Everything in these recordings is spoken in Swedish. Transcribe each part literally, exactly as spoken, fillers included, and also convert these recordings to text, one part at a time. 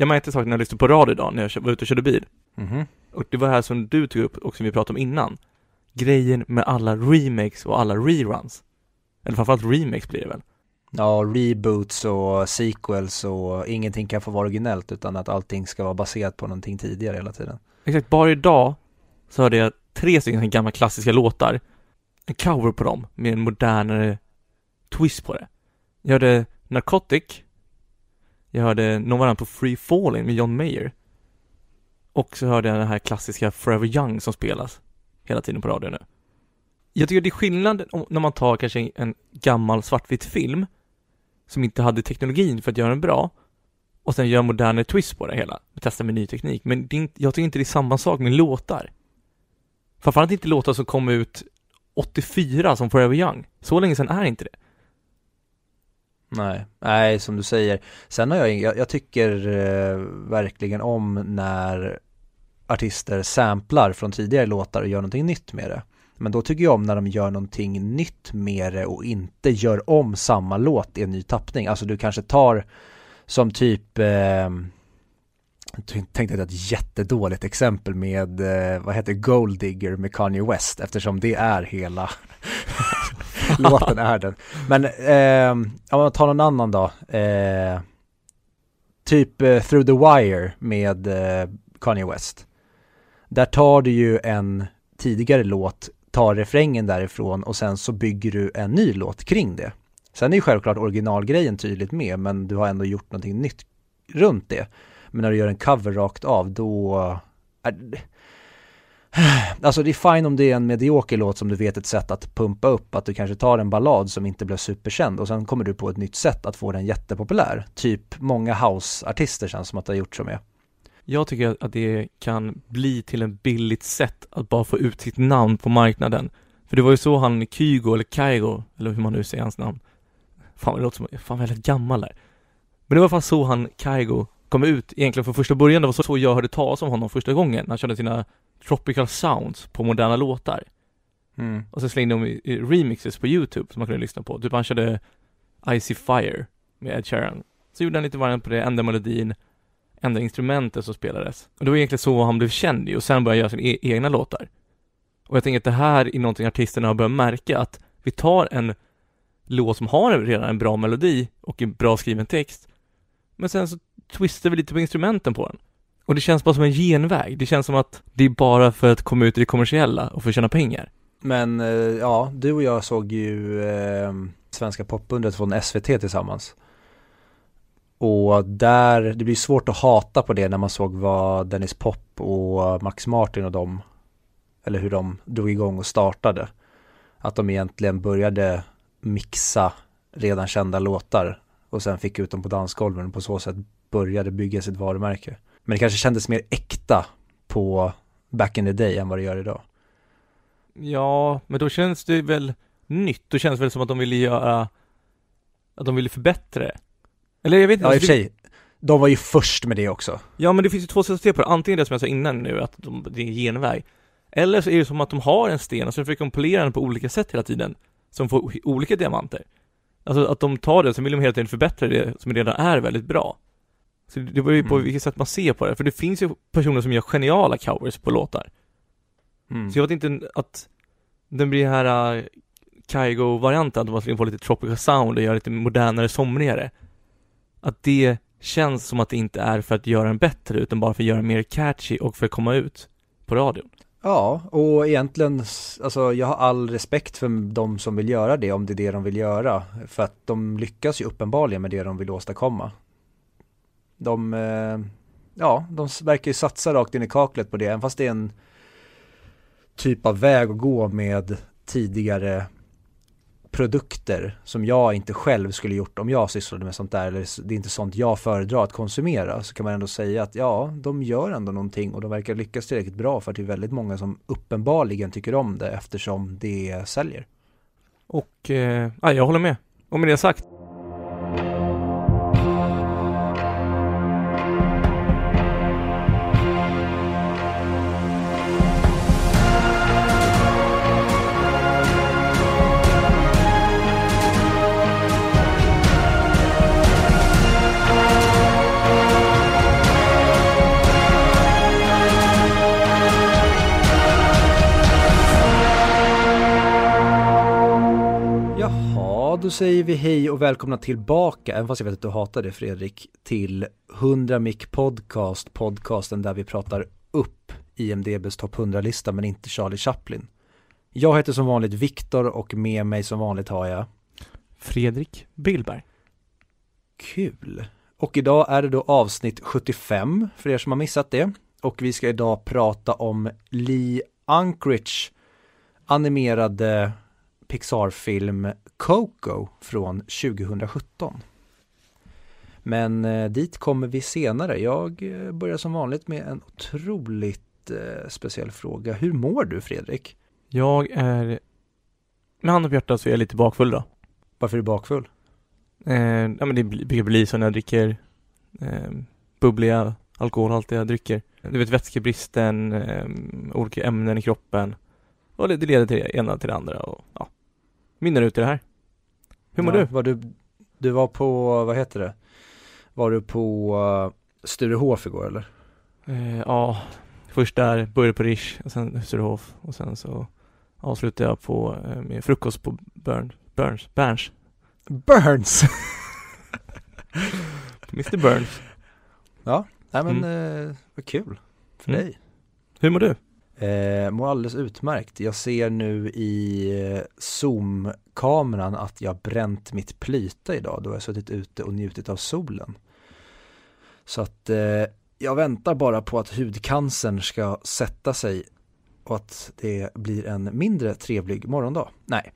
Jag märkte saker när jag lyssnade på radio idag när jag var ute och körde bil. Mm-hmm. Och det var här som du tog upp och som vi pratade om innan. Grejen med alla remakes och alla reruns. Eller framförallt remakes blir det väl? Ja, reboots och sequels och ingenting kan få vara originellt utan att allting ska vara baserat på någonting tidigare hela tiden. Exakt, bara idag så hörde jag tre stycken gamla klassiska låtar. En cover på dem med en modernare twist på det. Jag hörde Narcotic. Jag hörde någon varann på Free Falling med John Mayer. Och så hörde jag den här klassiska Forever Young som spelas hela tiden på radio nu. Jag tycker det är skillnad när man tar kanske en gammal svartvitt film som inte hade teknologin för att göra den bra och sen gör modernare twist på det hela och testar med ny teknik. Men det är inte, jag tycker inte det är samma sak med låtar. Framförallt inte låtar som kom ut åttiofyra som Forever Young. Så länge sedan är inte det. Nej, nej, som du säger. Sen har jag, jag, jag tycker eh, verkligen om när artister samplar från tidigare låtar och gör någonting nytt med det. Men då tycker jag om när de gör någonting nytt med det och inte gör om samma låt i en ny tappning. Alltså du kanske tar som typ, eh, jag tänkte att ett jättedåligt exempel med, eh, vad heter Gold Digger med Kanye West, eftersom det är hela... låten är den. Men eh, om man tar någon annan då. Eh, typ eh, Through the Wire med eh, Kanye West. Där tar du ju en tidigare låt, tar refrängen därifrån och sen så bygger du en ny låt kring det. Sen är ju självklart originalgrejen tydligt med, men du har ändå gjort någonting nytt runt det. Men när du gör en cover rakt av, då... Är det... Alltså det är fine om det är en medioker låt som du vet ett sätt att pumpa upp, att du kanske tar en ballad som inte blev superkänd och sen kommer du på ett nytt sätt att få den jättepopulär. Typ många houseartister känns som att det har gjort som är. Jag tycker att det kan bli till en billigt sätt att bara få ut sitt namn på marknaden. För det var ju så han Kygo eller Kygo, eller hur man nu säger hans namn. Fan det låter som, fan väldigt gammal där. Men det var fan så han Kygo kom ut egentligen från första början. Det var så jag hörde talas om honom första gången. Han körde sina tropical sounds på moderna låtar. Mm. Och så slängde de i, i remixes på YouTube som man kunde lyssna på. Typ han körde Icy Fire med Ed Sheeran. Så gjorde han lite variant på det, ända melodin, ända instrumenten som spelades. Och det var egentligen så han blev känd i. Och sen började göra sina e- egna låtar. Och jag tänker att det här är någonting artisterna har börjat märka, att vi tar en låt som har redan en bra melodi och en bra skriven text, men sen så twistar vi lite på instrumenten på den. Och det känns bara som en genväg. Det känns som att det är bara för att komma ut i det kommersiella och få tjäna pengar. Men ja, du och jag såg ju eh, Svenska popbundet från S V T tillsammans. Och där, det blir svårt att hata på det när man såg vad Dennis Pop och Max Martin och dem, eller hur de drog igång och startade. Att de egentligen började mixa redan kända låtar och sen fick ut dem på dansgolven och på så sätt började bygga sitt varumärke. Men det kanske kändes mer äkta på back in the day än vad det gör idag. Ja, men då känns det väl nytt. Då känns det väl som att de ville göra, att de ville förbättra det. Eller jag vet inte. Ja, i och för sig. De var ju först med det också. Ja, men det finns ju två sätt att se på det. Antingen det som jag sa innan nu, att de, det är en genväg. Eller så är det som att de har en sten och så försöker de polera den på olika sätt hela tiden. Som får olika diamanter. Alltså att de tar det och så vill de hela tiden förbättra det som redan är väldigt bra. Så det beror ju på mm. vilket sätt man ser på det. För det finns ju personer som gör geniala covers på låtar. Mm. Så jag vet inte att den blir här uh, Kygo-varianten, att man skulle få lite tropical sound och göra lite modernare, somrigare. Att det känns som att det inte är för att göra den bättre utan bara för att göra den mer catchy och för att komma ut på radion. Ja, och egentligen, alltså jag har all respekt för de som vill göra det om det är det de vill göra. För att de lyckas ju uppenbarligen med det de vill åstadkomma. De, ja, de verkar ju satsa rakt in i kaklet på det, även fast det är en typ av väg att gå med tidigare produkter som jag inte själv skulle gjort om jag sysslade med sånt där, eller det är inte sånt jag föredrar att konsumera, så kan man ändå säga att ja, de gör ändå någonting och de verkar lyckas tillräckligt bra för att det är väldigt många som uppenbarligen tycker om det eftersom det säljer. Och eh, jag håller med. Och med det sagt, säger vi hej och välkomna tillbaka, även fast jag vet att du hatar det, Fredrik, till hundra Mic Podcast, podcasten där vi pratar upp I M D B:s topp hundra-lista, men inte Charlie Chaplin. Jag heter som vanligt Viktor och med mig som vanligt har jag... Fredrik Billberg. Kul. Och idag är det då avsnitt sjuttiofem, för er som har missat det. Och vi ska idag prata om Lee Unkrich animerade Pixar-film Coco från tjugohundrasjutton. Men eh, dit kommer vi senare. Jag börjar som vanligt med en otroligt eh, speciell fråga. Hur mår du, Fredrik? Jag är... Med hand på hjärtat så är jag lite bakfull då. Varför är du bakfull? Eh, ja, men det blir, blir så när jag dricker eh, bubbliga alkoholhaltiga drycker. Du vet, vätskebristen, eh, olika ämnen i kroppen. Och det, det leder till det ena till det andra. Och, ja. Minner ut i det här. Hur mår ja, du? Var du? Du var på, vad heter det? Var du på uh, Sturehof igår eller? Eh, ja, först där började på Rish och sen Sturehof. Och sen så avslutade jag på, eh, med frukost på Burn, Burns. Burns. Burns! mister Burns. Ja, nej men mm. eh, vad kul för mm. dig. Hur mår du? Eh, mår alldeles utmärkt. Jag ser nu i eh, Zoom-kameran att jag bränt mitt plyta idag. Då har jag suttit ute och njutit av solen. Så att eh, jag väntar bara på att hudcancern ska sätta sig och att det blir en mindre trevlig morgondag. Nej.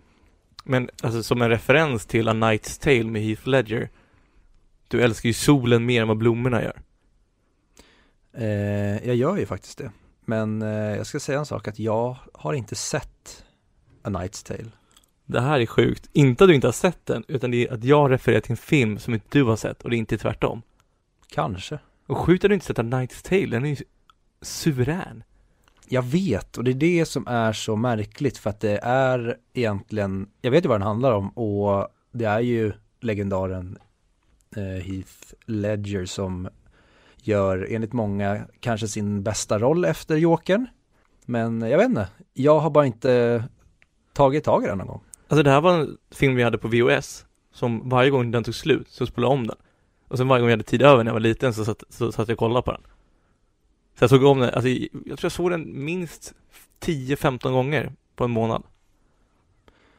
Men alltså, som en referens till A Knight's Tale med Heath Ledger, du älskar ju solen mer än vad blommorna gör. Eh, jag gör ju faktiskt det. Men eh, jag ska säga en sak, att jag har inte sett A Knight's Tale. Det här är sjukt. Inte att du inte har sett den, utan det är att jag refererar till en film som inte du har sett och det är inte tvärtom. Kanske. Och sjukt att du inte sett A Knight's Tale, den är ju suverän. Jag vet, och det är det som är så märkligt, för att det är egentligen, jag vet ju vad den handlar om, och det är ju legendaren eh, Heath Ledger som gör enligt många kanske sin bästa roll efter Jåkern. Men jag vet inte, jag har bara inte tagit tag i den någon gång. Alltså det här var en film vi hade på V O S som varje gång den tog slut så spolade om den. Och sen varje gång jag hade tid över när jag var liten så satt, så satt jag och kollade på den. Så jag såg om den, alltså jag tror jag såg den minst tio femton gånger på en månad.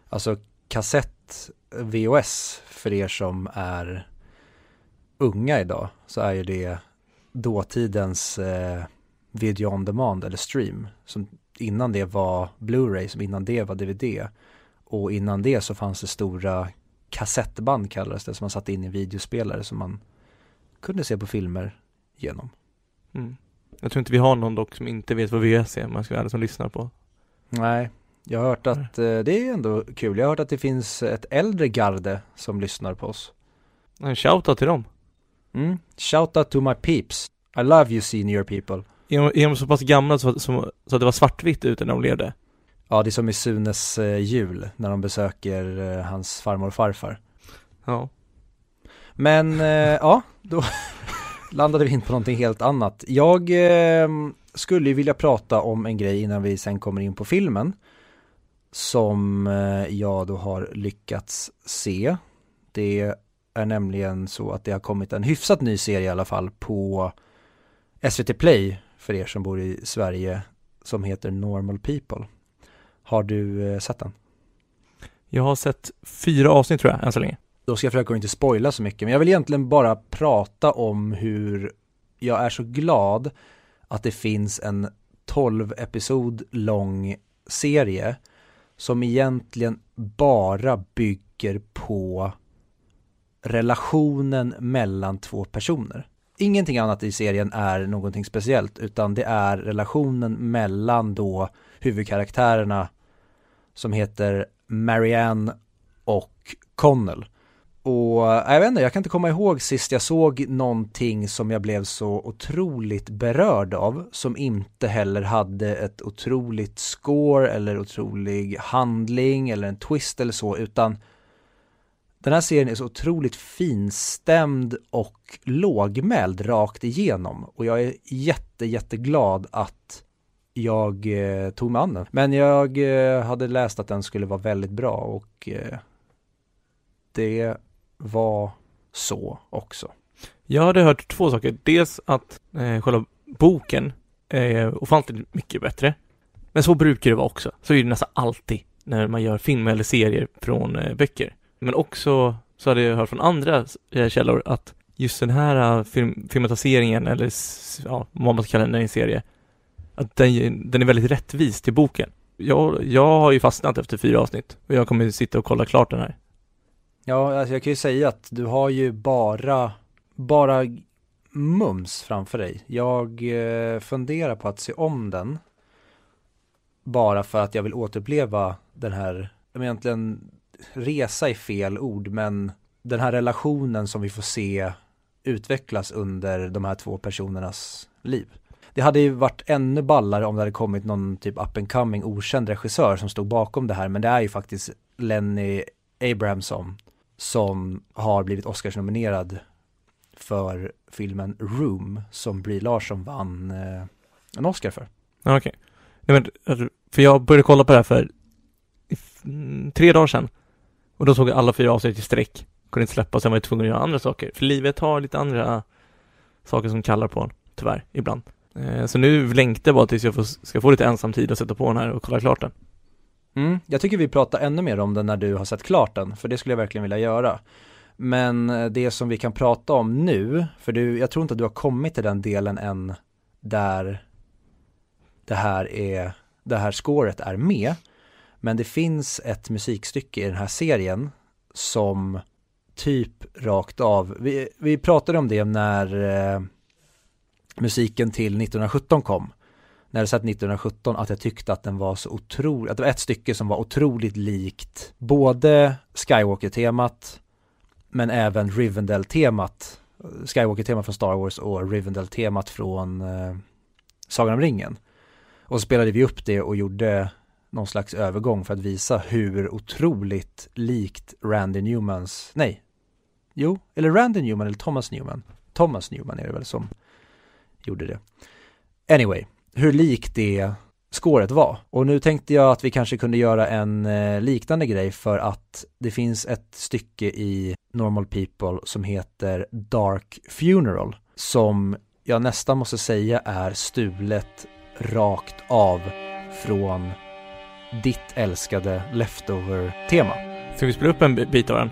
Alltså kassett V O S, för er som är unga idag, så är ju det dåtidens eh, video on demand eller stream, som innan det var Blu-ray, som innan det var D V D, och innan det så fanns det stora kassettband kallades det, som man satte in i videospelare som man kunde se på filmer genom. Mm. Jag tror inte vi har någon dock som inte vet vad V O S är, man ska vara som lyssnar på. Nej, jag har hört att eh, det är ändå kul. Jag har hört att det finns ett äldre garde som lyssnar på oss. En shoutout till dem. Mm. Shoutout to my peeps. I love you senior people. Är de så pass gamla så, så, så att det var svartvitt ute när de levde? Ja, det är som i Sunes eh, jul när de besöker eh, hans farmor och farfar. Ja. Men eh, ja, då landade vi in på någonting helt annat. Jag eh, skulle ju vilja prata om en grej innan vi sen kommer in på filmen som eh, jag då har lyckats se. Det är är nämligen så att det har kommit en hyfsat ny serie i alla fall på S V T Play, för er som bor i Sverige, som heter Normal People. Har du eh, sett den? Jag har sett fyra avsnitt tror jag, än så länge. Då ska jag försöka inte spoila så mycket, men jag vill egentligen bara prata om hur jag är så glad att det finns en tolv episod lång serie som egentligen bara bygger på relationen mellan två personer. Ingenting annat i serien är någonting speciellt, utan det är relationen mellan då huvudkaraktärerna som heter Marianne och Connell. Och jag vet inte, jag kan inte komma ihåg sist jag såg någonting som jag blev så otroligt berörd av, som inte heller hade ett otroligt score eller otrolig handling eller en twist eller så, utan den här serien är så otroligt finstämd och lågmäld rakt igenom. Och jag är jätte, jätteglad att jag eh, tog mig an den. Men jag eh, hade läst att den skulle vara väldigt bra och eh, det var så också. Jag hade hört två saker. Dels att eh, själva boken är ofantligt mycket bättre. Men så brukar det vara också. Så är det nästan alltid när man gör film eller serier från eh, böcker. Men också så hade jag hört från andra eh, källor att just den här film, filmatiseringen eller ja, vad man ska kalla den i en serie, att den, den är väldigt rättvis till boken. Jag, jag har ju fastnat efter fyra avsnitt och jag kommer sitta och kolla klart den här. Ja, alltså jag kan ju säga att du har ju bara, bara mums framför dig. Jag eh, funderar på att se om den bara för att jag vill återuppleva den här, egentligen resa i fel ord, men den här relationen som vi får se utvecklas under de här två personernas liv. Det hade ju varit ännu ballare om det hade kommit någon typ up and coming okänd regissör som stod bakom det här, men det är ju faktiskt Lenny Abrahamson som har blivit Oscars-nominerad för filmen Room som Brie Larson vann eh, en Oscar för. Okej. Okay. Nej, men, för jag började kolla på det här för tre dagar sedan och då såg jag alla fyra avsnitt i sträck. Kunde inte släppa, sen var jag tvungen att göra andra saker. För livet har lite andra saker som kallar på en, tyvärr, ibland. Eh, så nu längtar jag bara tills jag får, ska få lite ensamtid och sätta på den här och kolla klart den. Mm, jag tycker vi pratar ännu mer om den när du har sett klart den, för det skulle jag verkligen vilja göra. Men det som vi kan prata om nu, för du, jag tror inte att du har kommit till den delen än där det här, är, det här scoret är med. Men det finns ett musikstycke i den här serien som typ rakt av. Vi, vi pratade om det när eh, musiken till nittonhundrasjutton kom. När jag satt nittonhundrasjutton att jag tyckte att den var så otroligt, att det var ett stycke som var otroligt likt både Skywalker-temat men även Rivendell-temat. Skywalker-temat från Star Wars och Rivendell-temat från eh, Sagan om ringen. Och så spelade vi upp det och gjorde någon slags övergång för att visa hur otroligt likt Randy Newmans, nej, jo, eller Randy Newman eller Thomas Newman. Thomas Newman är det väl som gjorde det. Anyway, hur likt det skåret var. Och nu tänkte jag att vi kanske kunde göra en liknande grej för att det finns ett stycke i Normal People som heter Dark Funeral som jag nästan måste säga är stulet rakt av från ditt älskade Leftover-tema. Ska vi spela upp en bit av den?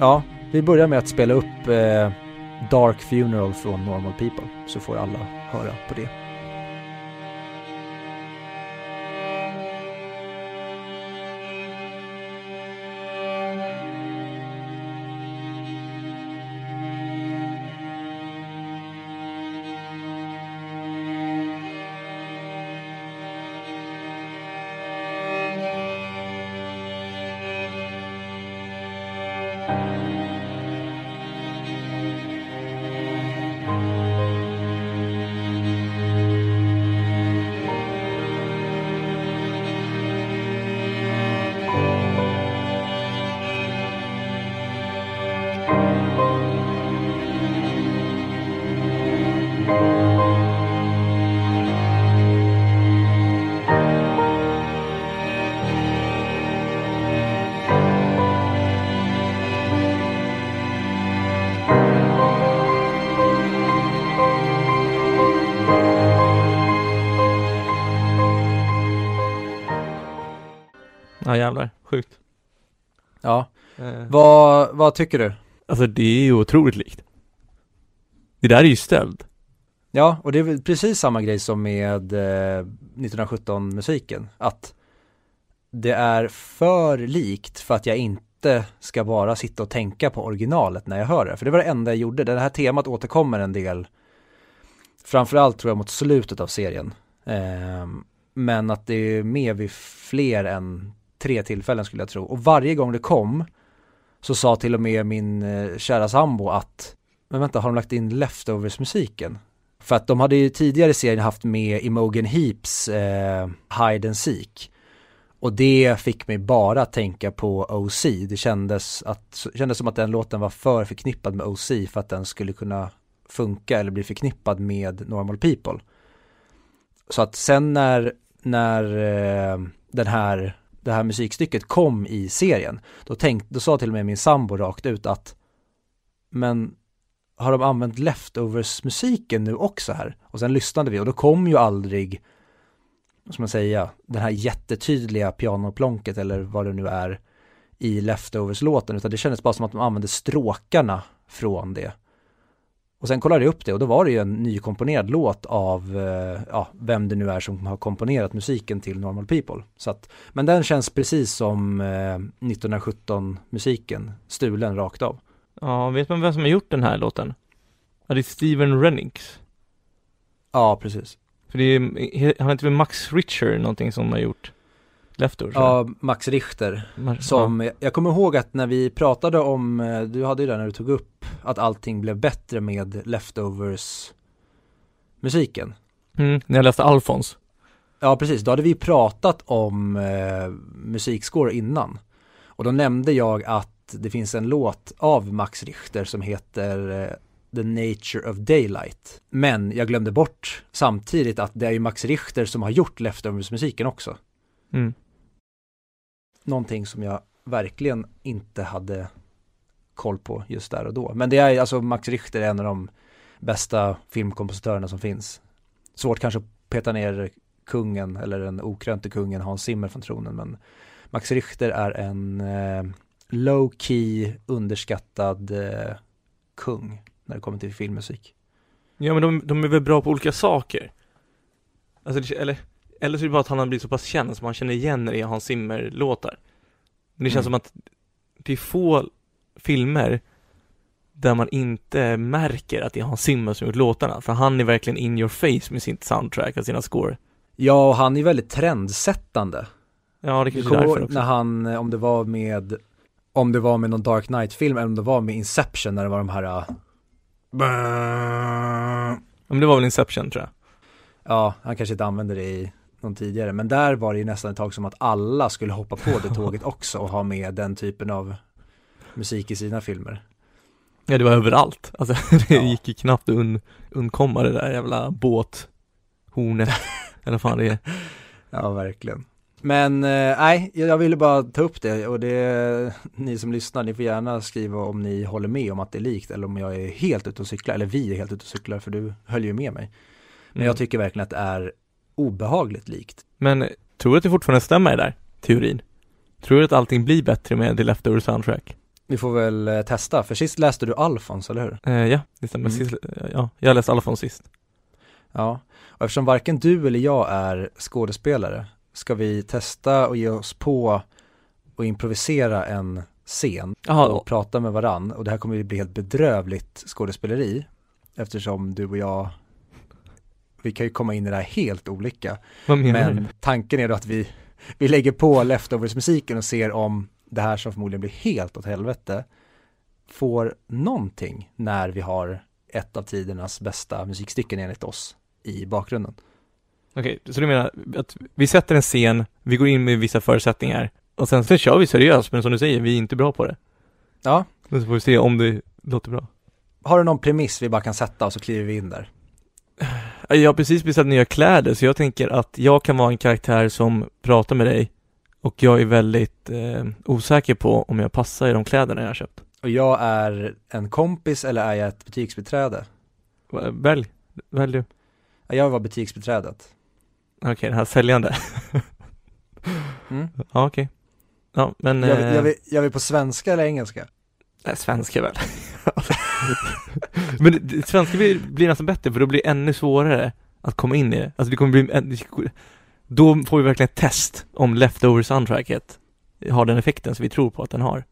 Ja, vi börjar med att spela upp eh, Dark Funeral från Normal People, så får alla höra på det. Ja, jävlar. Sjukt. Ja. Eh. Vad, vad tycker du? Alltså, det är ju otroligt likt. Det där är ju ställd. Ja, och det är väl precis samma grej som med eh, nittonhundrasjutton-musiken. Att det är för likt för att jag inte ska bara sitta och tänka på originalet när jag hör det. För det var det enda jag gjorde. Det här temat återkommer en del. Framförallt tror jag mot slutet av serien. Eh, men att det är med vid fler än tre tillfällen skulle jag tro. Och varje gång det kom så sa till och med min eh, kära sambo att men vänta, har de lagt in Leftovers-musiken? För att de hade ju tidigare i serien haft med Imogen Heaps eh, Hide and Seek. Och det fick mig bara tänka på O C. Det kändes, att, kändes som att den låten var för förknippad med O C för att den skulle kunna funka eller bli förknippad med Normal People. Så att sen när, när eh, den här det här musikstycket kom i serien, då, tänkt, då sa till och med min sambo rakt ut att men har de använt Leftovers-musiken nu också här? Och sen lyssnade vi och då kom ju aldrig, som man säger, den här jättetydliga pianoplonket eller vad det nu är i Leftovers-låten, utan det kändes bara som att de använde stråkarna från det. Och sen kollade jag upp det och då var det ju en nykomponerad låt av ja, vem det nu är som har komponerat musiken till Normal People. Så att, men den känns precis som eh, nittonhundrasjutton-musiken, stulen rakt av. Ja, vet man vem som har gjort den här låten? Ja, det är Steven Rennings. Ja, precis. För det är, han heter väl Max Richter någonting som har gjort Leftovers? Ja, Max Richter. Som, ja. Jag kommer ihåg att när vi pratade om, du hade ju det när du tog upp att allting blev bättre med Leftovers-musiken. Mm, när jag läste Alfons. Ja, precis. Då hade vi pratat om eh, musikscore innan. Och då nämnde jag att det finns en låt av Max Richter som heter The Nature of Daylight. Men jag glömde bort samtidigt att det är ju Max Richter som har gjort Leftovers-musiken också. Mm. Någonting som jag verkligen inte hade koll på just där och då. Men det är alltså, Max Richter är en av de bästa filmkompositörerna som finns. Svårt kanske att peta ner kungen eller den okrönte kungen Hans Zimmer från tronen, men Max Richter är en eh, low-key, underskattad eh, kung när det kommer till filmmusik. Ja, men de, de är väl bra på olika saker. Alltså, det, eller, eller så är det bara att han har blivit så pass känd som man känner igen när det är Hans Zimmer-låtar. Men det känns mm. som att det är få filmer där man inte märker att det är Hans Zimmer som gjort låtarna. För han är verkligen in your face med sitt soundtrack och sina score. Ja, och han är väldigt trendsättande. Ja, det kan ju därför också. När han, om det var med... Om det var med någon Dark Knight-film eller om det var med Inception när det var de här... Uh... Om det var väl Inception, tror jag. Ja, han kanske inte använde det i någon tidigare. Men där var det ju nästan ett tag som att alla skulle hoppa på det tåget också och ha med den typen av musik i sina filmer. Ja, det var överallt. Alltså, det ja. gick ju knappt att und- undkomma det där jävla båthornet. Eller fan det är. Ja, verkligen. Men nej, eh, jag ville bara ta upp det, och det, ni som lyssnar, ni får gärna skriva om ni håller med om att det är likt eller om jag är helt ute och cyklar, eller vi är helt ute och cyklar, för du höll ju med mig. Men mm. jag tycker verkligen att det är obehagligt likt. Men tror du att det fortfarande stämmer där, teorin? Tror du att allting blir bättre med The Leftovers soundtrack? Vi får väl eh, testa, för sist läste du Alfons, eller hur? Eh, ja, det stämmer. Mm. Sist, ja, jag läste Alfons sist. Ja, och eftersom varken du eller jag är skådespelare, ska vi testa och ge oss på och improvisera en scen Aha. och prata med varann. Och det här kommer ju bli helt bedrövligt skådespeleri, eftersom du och jag, vi kan ju komma in i det här helt olika. Vad menar du? Men tanken är då att vi, vi lägger på Leftovers-musiken och ser om det här, som förmodligen blir helt åt helvete, får någonting när vi har ett av tidernas bästa musikstycken enligt oss i bakgrunden. Okej, så du menar att vi sätter en scen, vi går in med vissa förutsättningar och sen, sen kör vi seriöst, men som du säger, vi är inte bra på det. Ja. Då får vi se om det låter bra. Har du någon premiss vi bara kan sätta och så kliver vi in där? Jag har precis beställt nya kläder, så jag tänker att jag kan vara en karaktär som pratar med dig, och jag är väldigt eh, osäker på om jag passar i de kläderna jag har köpt. Och jag är en kompis, eller är jag ett butiksbiträde? Välj, välj du. Jag var butiksbiträdet. Okej, okay, det här säljande. mm. Ja, okej. Okay. Ja, men... Jag vill, jag, vill, jag vill på svenska eller engelska? Nej, svenska väl. Men det, svenska blir, blir nästan bättre, för då blir det ännu svårare att komma in i det. Alltså, det kommer bli... Då får vi verkligen ett test om Leftovers soundtracket har den effekten som vi tror på att den har.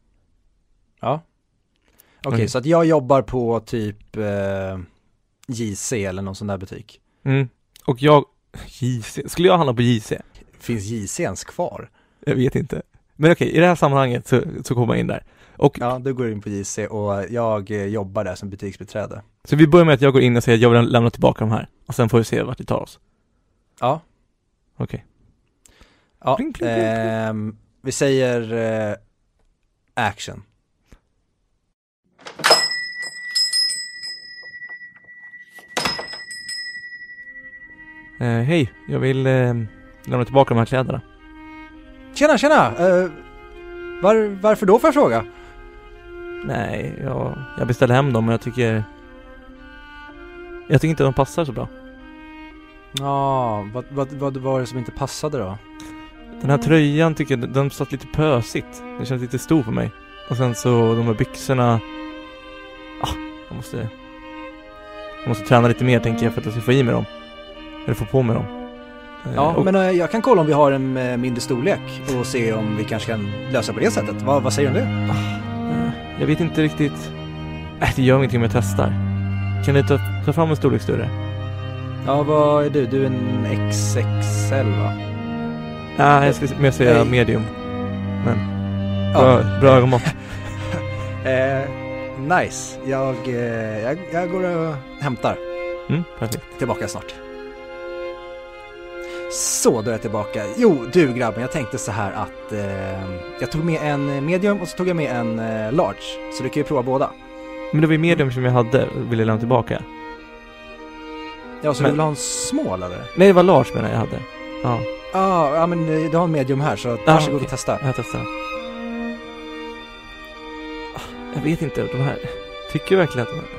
Ja. Okej, okay, så att jag jobbar på typ eh, J C eller någon sån där butik. Mm. Och jag... J C. Skulle jag handla på J C? Finns J C ens kvar? Jag vet inte. Men okej, i det här sammanhanget så, så kommer jag in där. Och ja, du går in på J C och jag jobbar där som butiksbiträde. Så vi börjar med att jag går in och säger att jag vill lämna tillbaka de här. Och sen får vi se vart det tar oss. Ja. Okej. Ja, pling, pling, pling, pling. Eh, vi säger eh, action. Eh, hej, jag vill eh, lämna tillbaka de här kläderna. Tjena, tjena! Uh, var, varför då får jag fråga? Nej, jag, jag beställde hem dem och jag tycker... Jag tycker inte de passar så bra. Ja, vad, vad, vad var det som inte passade då? Den här tröjan tycker jag, den satt lite pösigt. Den känns lite stor för mig. Och sen så de här byxorna... Ah, jag måste... Jag måste träna lite mer tänker jag för att jag ska få i mig dem. Eller få på mig dem. Ja, och, men äh, jag kan kolla om vi har en äh, mindre storlek och se om vi kanske kan lösa på det sättet. Va, vad säger du om det? Ah, jag vet inte riktigt... Äh, det gör ingenting om jag testar. Kan du ta, ta fram en storlek större? Ja, vad är du? Du är en X X L va? Nej, jag ska mer säga hey. medium. Men, bra, ja. bra ögonmått. eh, nice. Jag, eh, jag, jag går och hämtar. Mm, perfekt. Tillbaka snart. Så, då är jag tillbaka. Jo, du grabben, jag tänkte så här att eh, jag tog med en medium och så tog jag med en eh, large. Så du kan ju prova båda. Men det var ju medium som jag hade, ville jag lämna tillbaka. Ja, så men... du vill ha en small eller? Nej, det var large menar jag hade. Ja. Ah, ja, men du har en medium här så ah, varsågod okay. och testa. Jag testar. Jag vet inte, de här... Tycker jag verkligen att de här...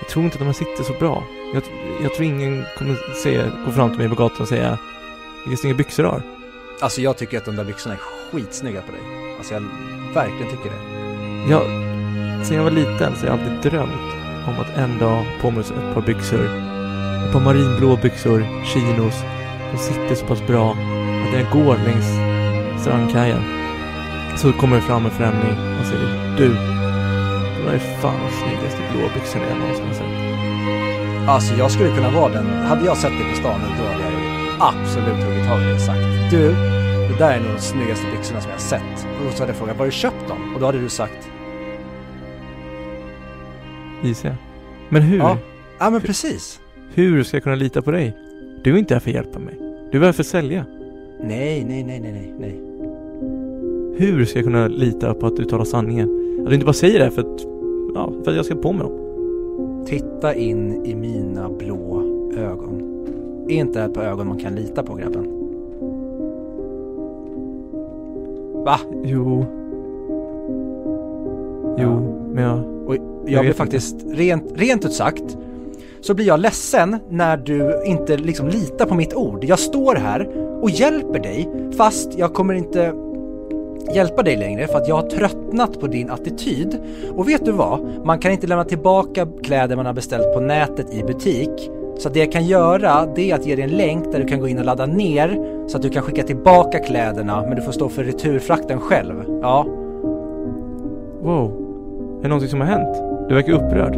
Jag tror inte att de här sitter så bra. Jag, jag tror ingen kommer se, gå fram till mig på gatan och säga vilka snygga byxor du har. Alltså jag tycker att de där byxorna är skitsnygga på dig. Alltså jag verkligen tycker det. Jag, sen jag var liten så har jag alltid drömt om att en dag på mig ett par byxor. Ett par marinblå byxor, chinos. De sitter så pass bra att när jag går längs strandkajen så kommer det fram en främling och säger du, de där är fan snyggaste blå byxorna jag någonsin har sett. Alltså jag skulle kunna vara den. Hade jag sett dig på stan då hade jag absolut huggit tag i det och sagt du, det där är nog de snyggaste byxorna som jag har sett. Och så hade jag frågat, var du köpt dem? Och då hade du sagt I C. Men hur? Ja, ja men hur, precis. Hur ska jag kunna lita på dig? Du är inte här för att hjälpa mig. Du är här för att sälja. Nej, nej, nej, nej, nej. Hur ska jag kunna lita på att du talar sanningen? Att du inte bara säger det här för att, ja, för att jag ska på mig dem. Titta in i mina blå ögon. Är inte här på ögon man kan lita på, grabben? Va? Jo. Jo, men jag... Och jag, jag blir faktiskt, rent, rent ut sagt, så blir jag ledsen när du inte liksom litar på mitt ord. Jag står här och hjälper dig, fast jag kommer inte hjälpa dig längre för att jag har tröttnat på din attityd. Och vet du vad? Man kan inte lämna tillbaka kläder man har beställt på nätet i butik. Så det jag kan göra det är att ge dig en länk där du kan gå in och ladda ner så att du kan skicka tillbaka kläderna, men du får stå för returfrakten själv. Ja. Wow. Är det någonting som har hänt? Du verkar upprörd.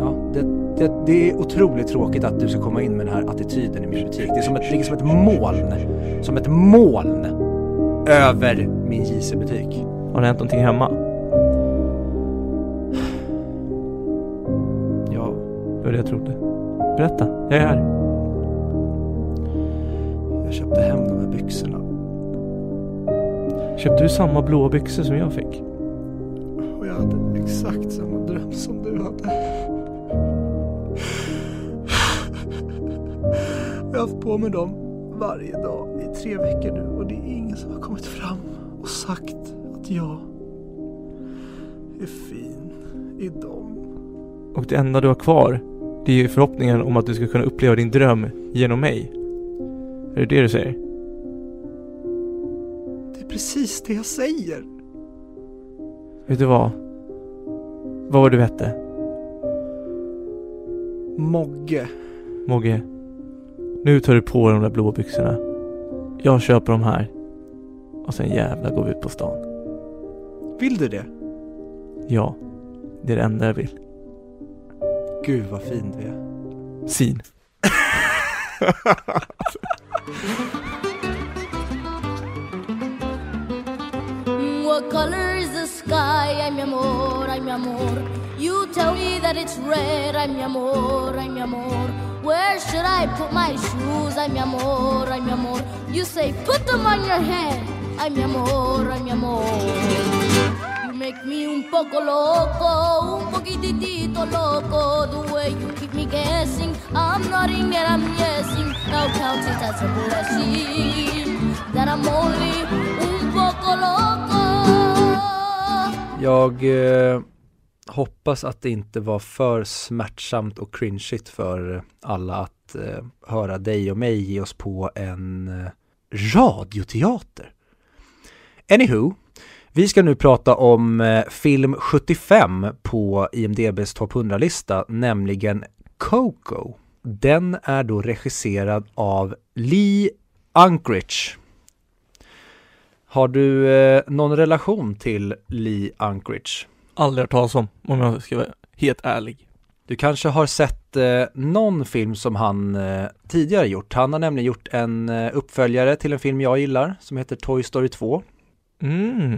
Ja, det, det, det är otroligt tråkigt att du ska komma in med den här attityden i min butik. Det är som ett, det är som ett moln. Som ett moln. Över min J C-butik. Har det hänt någonting hemma? Ja, det var det jag trodde. Berätta, jag är här. Jag köpte hem de här byxorna. Köpte du samma blåa byxor som jag fick? Och jag hade exakt samma dröm som du hade. Jag har haft på mig dem varje dag i tre veckor nu. Och det är ingen som har kommit fram och sagt att jag är fin i dem. Och det enda du har kvar, det är ju förhoppningen om att du ska kunna uppleva din dröm genom mig. Är det det du säger? Det är precis det jag säger. Vet du vad? Vad var du hette? Mogge. Mogge. Nu tar du på de där blå byxorna. Jag köper de här. Och sen jävla går vi ut på stan. Vill du det? Ja, det är det enda jag vill. Gud vad fin du är. Sin. What color is the sky? Ay mi amor, ay mi amor. You tell me that it's red. Ay mi amor, ay mi amor. Where should I put my shoes? Ay mi amor, ay mi amor. You say put them on your head. Ay mi amor, ay mi amor. make me un poco loco, un poquitito loco. The way you keep me guessing, I'm nodding that I'm guessing. Now count it as a blessing that I'm only un poco loco. Jag eh, hoppas att det inte var för smärtsamt och cringeigt för alla att eh, höra dig och mig ge oss på en eh, radioteater. Anywho, vi ska nu prata om film sjuttiofem på I M D B:s topp hundra-lista, nämligen Coco. Den är då regisserad av Lee Unkrich. Har du eh, någon relation till Lee Unkrich? Aldrig hört talas om, om jag ska vara helt ärlig. Du kanske har sett eh, någon film som han eh, tidigare gjort. Han har nämligen gjort en eh, uppföljare till en film jag gillar som heter Toy Story två. Mm.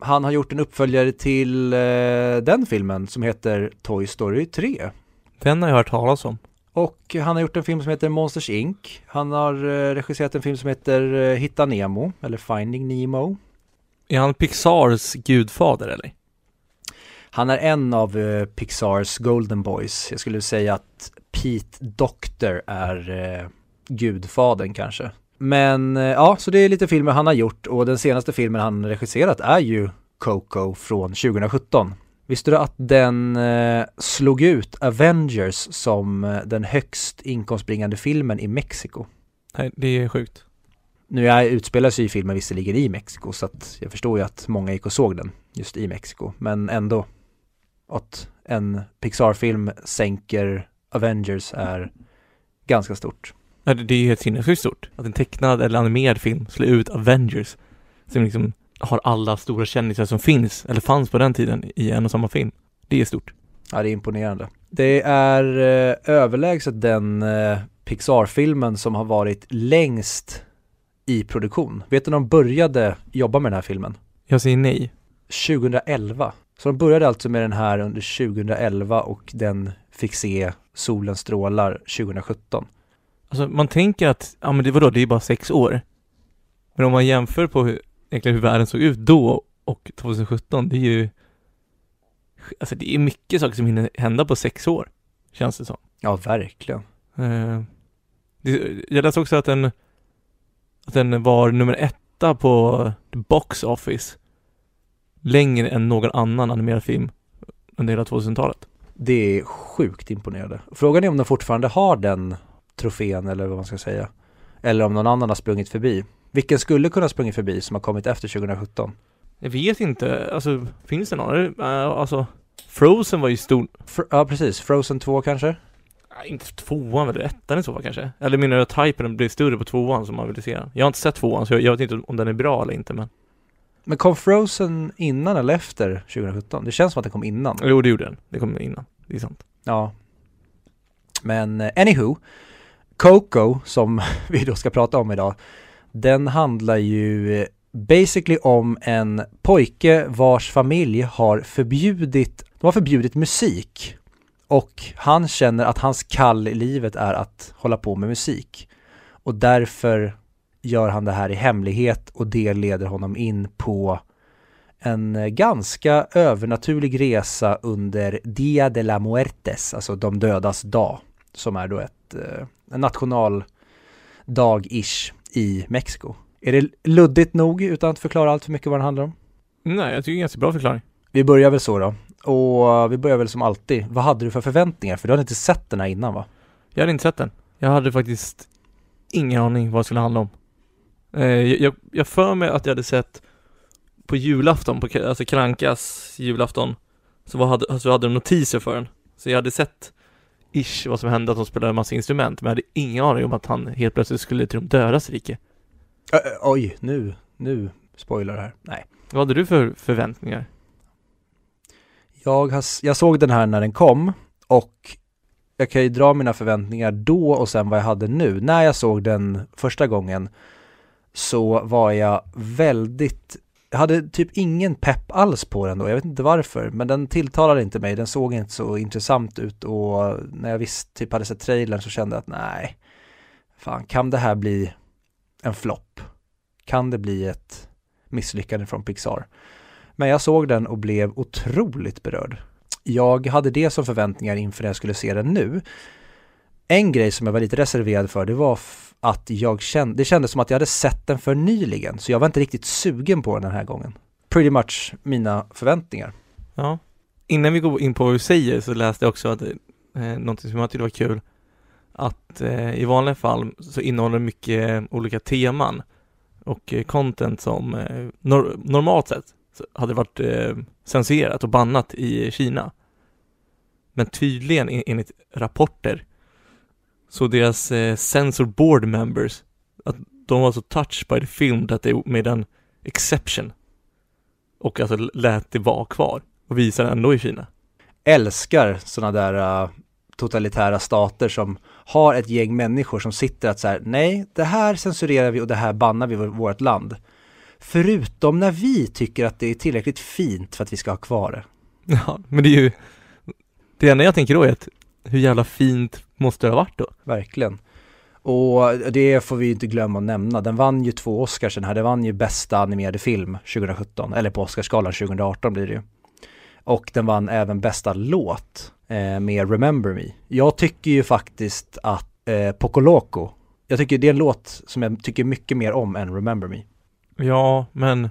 Han har gjort en uppföljare till eh, den filmen som heter Toy Story tre. Den har jag hört talas om. Och han har gjort en film som heter Monsters incorporated. Han har eh, regisserat en film som heter eh, Hitta Nemo, eller Finding Nemo. Är han Pixars gudfader eller? Han är en av eh, Pixars Golden Boys. Jag skulle säga att Pete Docter är eh, gudfadern kanske. Men ja, så det är lite filmer han har gjort, och den senaste filmen han regisserat är ju Coco från tjugo sjutton. Visste du att den eh, slog ut Avengers som den högst inkomstbringande filmen i Mexiko? Nej, det är sjukt. Nu är, utspelar sig ju filmen visserligen i Mexiko, så att jag förstår ju att många gick och såg den just i Mexiko. Men ändå, att en Pixar-film sänker Avengers är ganska stort. Det är ju helt sinnessjukt stort att en tecknad eller animerad film slår ut Avengers, som liksom har alla stora kändisar som finns eller fanns på den tiden i en och samma film. Det är stort. Ja, det är imponerande. Det är eh, överlägset den eh, Pixar-filmen som har varit längst i produktion. Vet du när de började jobba med den här filmen? Jag säger nej. tjugo elva. Så de började alltså med den här under tjugo elva, och den fick se solen strålar tjugo sjutton. Alltså man tänker att ja, men det, vadå, det är bara sex år. Men om man jämför på hur, egentligen hur världen såg ut då och tjugo sjutton, det är ju alltså det är mycket saker som hinner hända på sex år, känns det som. Ja, verkligen. Eh, det, jag läste också att den, att den var nummer etta på box office längre än någon annan animerad film under hela tjugohundratalet. Det är sjukt imponerande. Frågan är om de fortfarande har den trofén, eller vad man ska säga. Eller om någon annan har sprungit förbi. Vilken skulle kunna sprungit förbi som har kommit efter tjugo sjutton? Jag vet inte. Alltså, finns det någon? Alltså, Frozen var ju stor. Fr- ja, precis. Frozen två kanske? Ja, inte tvåan, eller ettan i så fall kanske. Eller menar jag att hypen blev större på tvåan som man ville se. Jag har inte sett tvåan, så jag, jag vet inte om den är bra eller inte. Men, men kom Frozen innan eller efter tjugo sjutton? Det känns som att den kom innan. Jo, det gjorde den. Det kom innan. Det är sant. Ja. Men, anywho. Coco, som vi då ska prata om idag, den handlar ju basically om en pojke vars familj har förbjudit, de har förbjudit musik, och han känner att hans kall i livet är att hålla på med musik, och därför gör han det här i hemlighet, och det leder honom in på en ganska övernaturlig resa under Dia de los Muertos, alltså de dödas dag, som är då ett, en nationaldag-ish i Mexiko. Är det luddigt nog utan att förklara allt för mycket vad det handlar om? Nej, jag tycker det är en ganska bra förklaring. Vi börjar väl så då. Och vi börjar väl som alltid. Vad hade du för förväntningar? För du hade inte sett den här innan, va? Jag hade inte sett den. Jag hade faktiskt ingen aning vad det skulle handla om. Jag, jag, jag för mig att jag hade sett på julafton, på, alltså Krankas julafton, så, vad hade, så hade de notiser för den. Så jag hade sett ish vad som hände, att de spelade en massa instrument, men jag hade ingen aning om att han helt plötsligt skulle till de dödas rike. Ö, oj, nu, nu spoilar här. Nej. Vad hade du för förväntningar? Jag, has, jag såg den här när den kom, och jag kan ju dra mina förväntningar då och sen vad jag hade nu. När jag såg den första gången så var jag väldigt, jag hade typ ingen pepp alls på den då. Jag vet inte varför, men den tilltalade inte mig. Den såg inte så intressant ut, och när jag visst typ hade sett trailern så kände jag att nej, fan, kan det här bli en flopp? Kan det bli ett misslyckande från Pixar? Men jag såg den och blev otroligt berörd. Jag hade det som förväntningar inför när jag skulle se den nu. En grej som jag var lite reserverad för, det var att jag kände, det kändes som att jag hade sett den för nyligen. Så jag var inte riktigt sugen på den, den här gången. Pretty much mina förväntningar. Ja. Innan vi går in på vad du säger så läste jag också att eh, någonting som jag tyckte var kul. Att eh, i vanliga fall så innehåller det mycket olika teman och eh, content som eh, nor- normalt sett hade varit eh, censurerat och bannat i Kina. Men tydligen en, enligt rapporter så deras eh, censor board members, att de var så touched by the film att det med en exception och alltså lät det vara kvar och visade den ändå i Kina. Älskar såna där uh, totalitära stater som har ett gäng människor som sitter att så här, nej, det här censurerar vi och det här bannar vi vårt land. Förutom när vi tycker att det är tillräckligt fint för att vi ska ha kvar det. Ja, men det är ju... Det enda jag tänker då är att hur jävla fint måste det ha varit då? Verkligen. Och det får vi inte glömma att nämna. Den vann ju två Oscars den här. Den vann ju bästa animerade film tjugohundrasjutton. Eller på Oscarsgalan tjugohundraarton blir det ju. Och den vann även bästa låt eh, med Remember Me. Jag tycker ju faktiskt att eh, Poco Loco, jag tycker det är en låt som jag tycker mycket mer om än Remember Me. Ja, men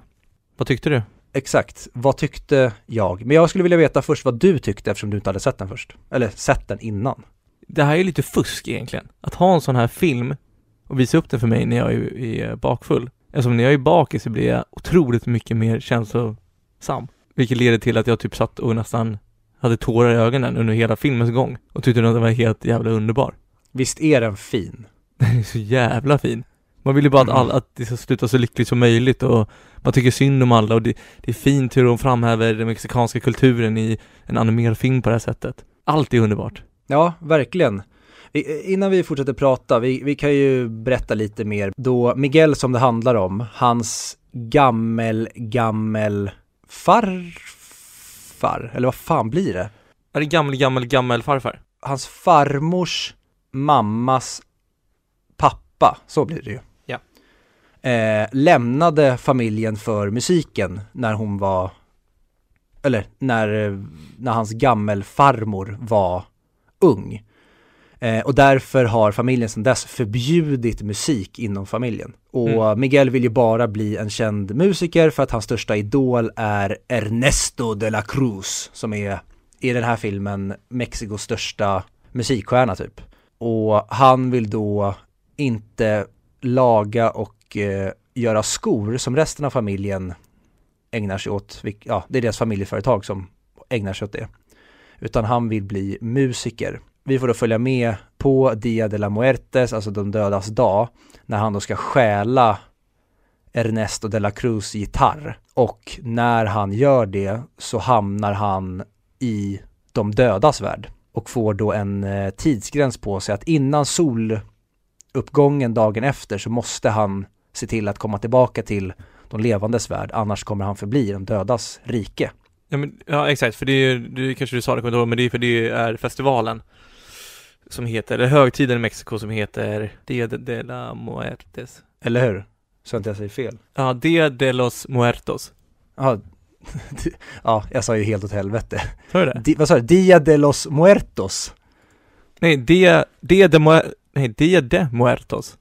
vad tyckte du? Exakt, vad tyckte jag? Men jag skulle vilja veta först vad du tyckte eftersom du inte hade sett den först. Eller sett den innan. Det här är lite fusk egentligen. Att ha en sån här film och visa upp den för mig när jag är, är bakfull. Eftersom när jag är bakis så blir jag otroligt mycket mer känslosam. Vilket leder till att jag typ satt och nästan hade tårar i ögonen under hela filmens gång. Och tyckte att den var helt jävla underbar. Visst är den fin? Den är så jävla fin. Man vill ju bara att, all, att det ska sluta så lyckligt som möjligt och man tycker synd om alla och det, det är fint hur de framhäver den mexikanska kulturen i en animerad film på det här sättet. Allt är underbart. Ja, verkligen. Innan vi fortsätter prata, vi, vi kan ju berätta lite mer. Då Miguel som det handlar om, hans gammel, gammel farfar, eller vad fan blir det? Är det gammel, gammel, gammel farfar? Hans farmors mammas pappa, så blir det ju. Eh, lämnade familjen för musiken när hon var eller när, när hans gammelfarmor var ung eh, och därför har familjen sedan dess förbjudit musik inom familjen och mm. Miguel vill ju bara bli en känd musiker för att hans största idol är Ernesto de la Cruz som är i den här filmen Mexikos största musikstjärna typ, och han vill då inte laga och göra skor som resten av familjen ägnar sig åt. Ja, det är deras familjeföretag som ägnar sig åt det. Utan han vill bli musiker. Vi får då följa med på Dia de la Muertos, alltså de dödas dag, när han då ska stjäla Ernesto de la Cruz gitarr. Och när han gör det så hamnar han i de dödas värld och får då en tidsgräns på sig att innan sol uppgången dagen efter så måste han se till att komma tillbaka till de levandes värld, annars kommer han förbli de dödas rike. Ja, men, ja exakt, för det är ju, kanske du sa det, men det är för det är festivalen som heter, eller högtiden i Mexiko som heter Dia de la Muertos. Eller hur? Så inte jag säger fel. Ja, Dia de los Muertos. Ja, ja jag sa ju helt åt helvete. Sa du det? Di, vad sa du? Dia de los Muertos. Nej, Dia, Dia de Muertos. Nej, Dia de Muertos.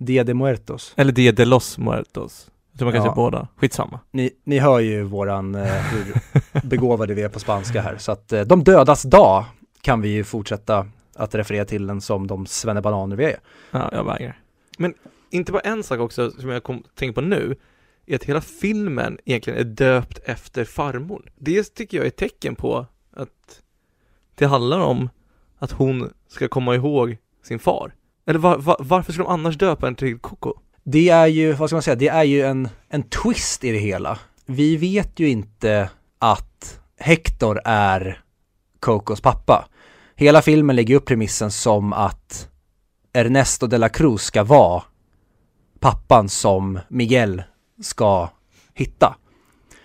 Dia de Muertos. Eller Dia de los Muertos. Jag tror man kan ja. se båda. Skitsamma. Ni, ni hör ju våran, eh, hur begåvade vi är på spanska här. Så att eh, de dödas dag kan vi ju fortsätta att referera till den som de svennebananer vi är. Ja, jag vägrar. Men inte bara en sak också som jag kom, tänker på nu är att hela filmen egentligen är döpt efter farmor. Det tycker jag är ett tecken på att det handlar om att hon ska komma ihåg sin far. Eller var, var, varför skulle de annars döpa en till Coco? Det är ju, vad ska man säga, det är ju en, en twist i det hela. Vi vet ju inte att Hector är Cocos pappa. Hela filmen lägger upp premissen som att Ernesto de la Cruz ska vara pappan som Miguel ska hitta.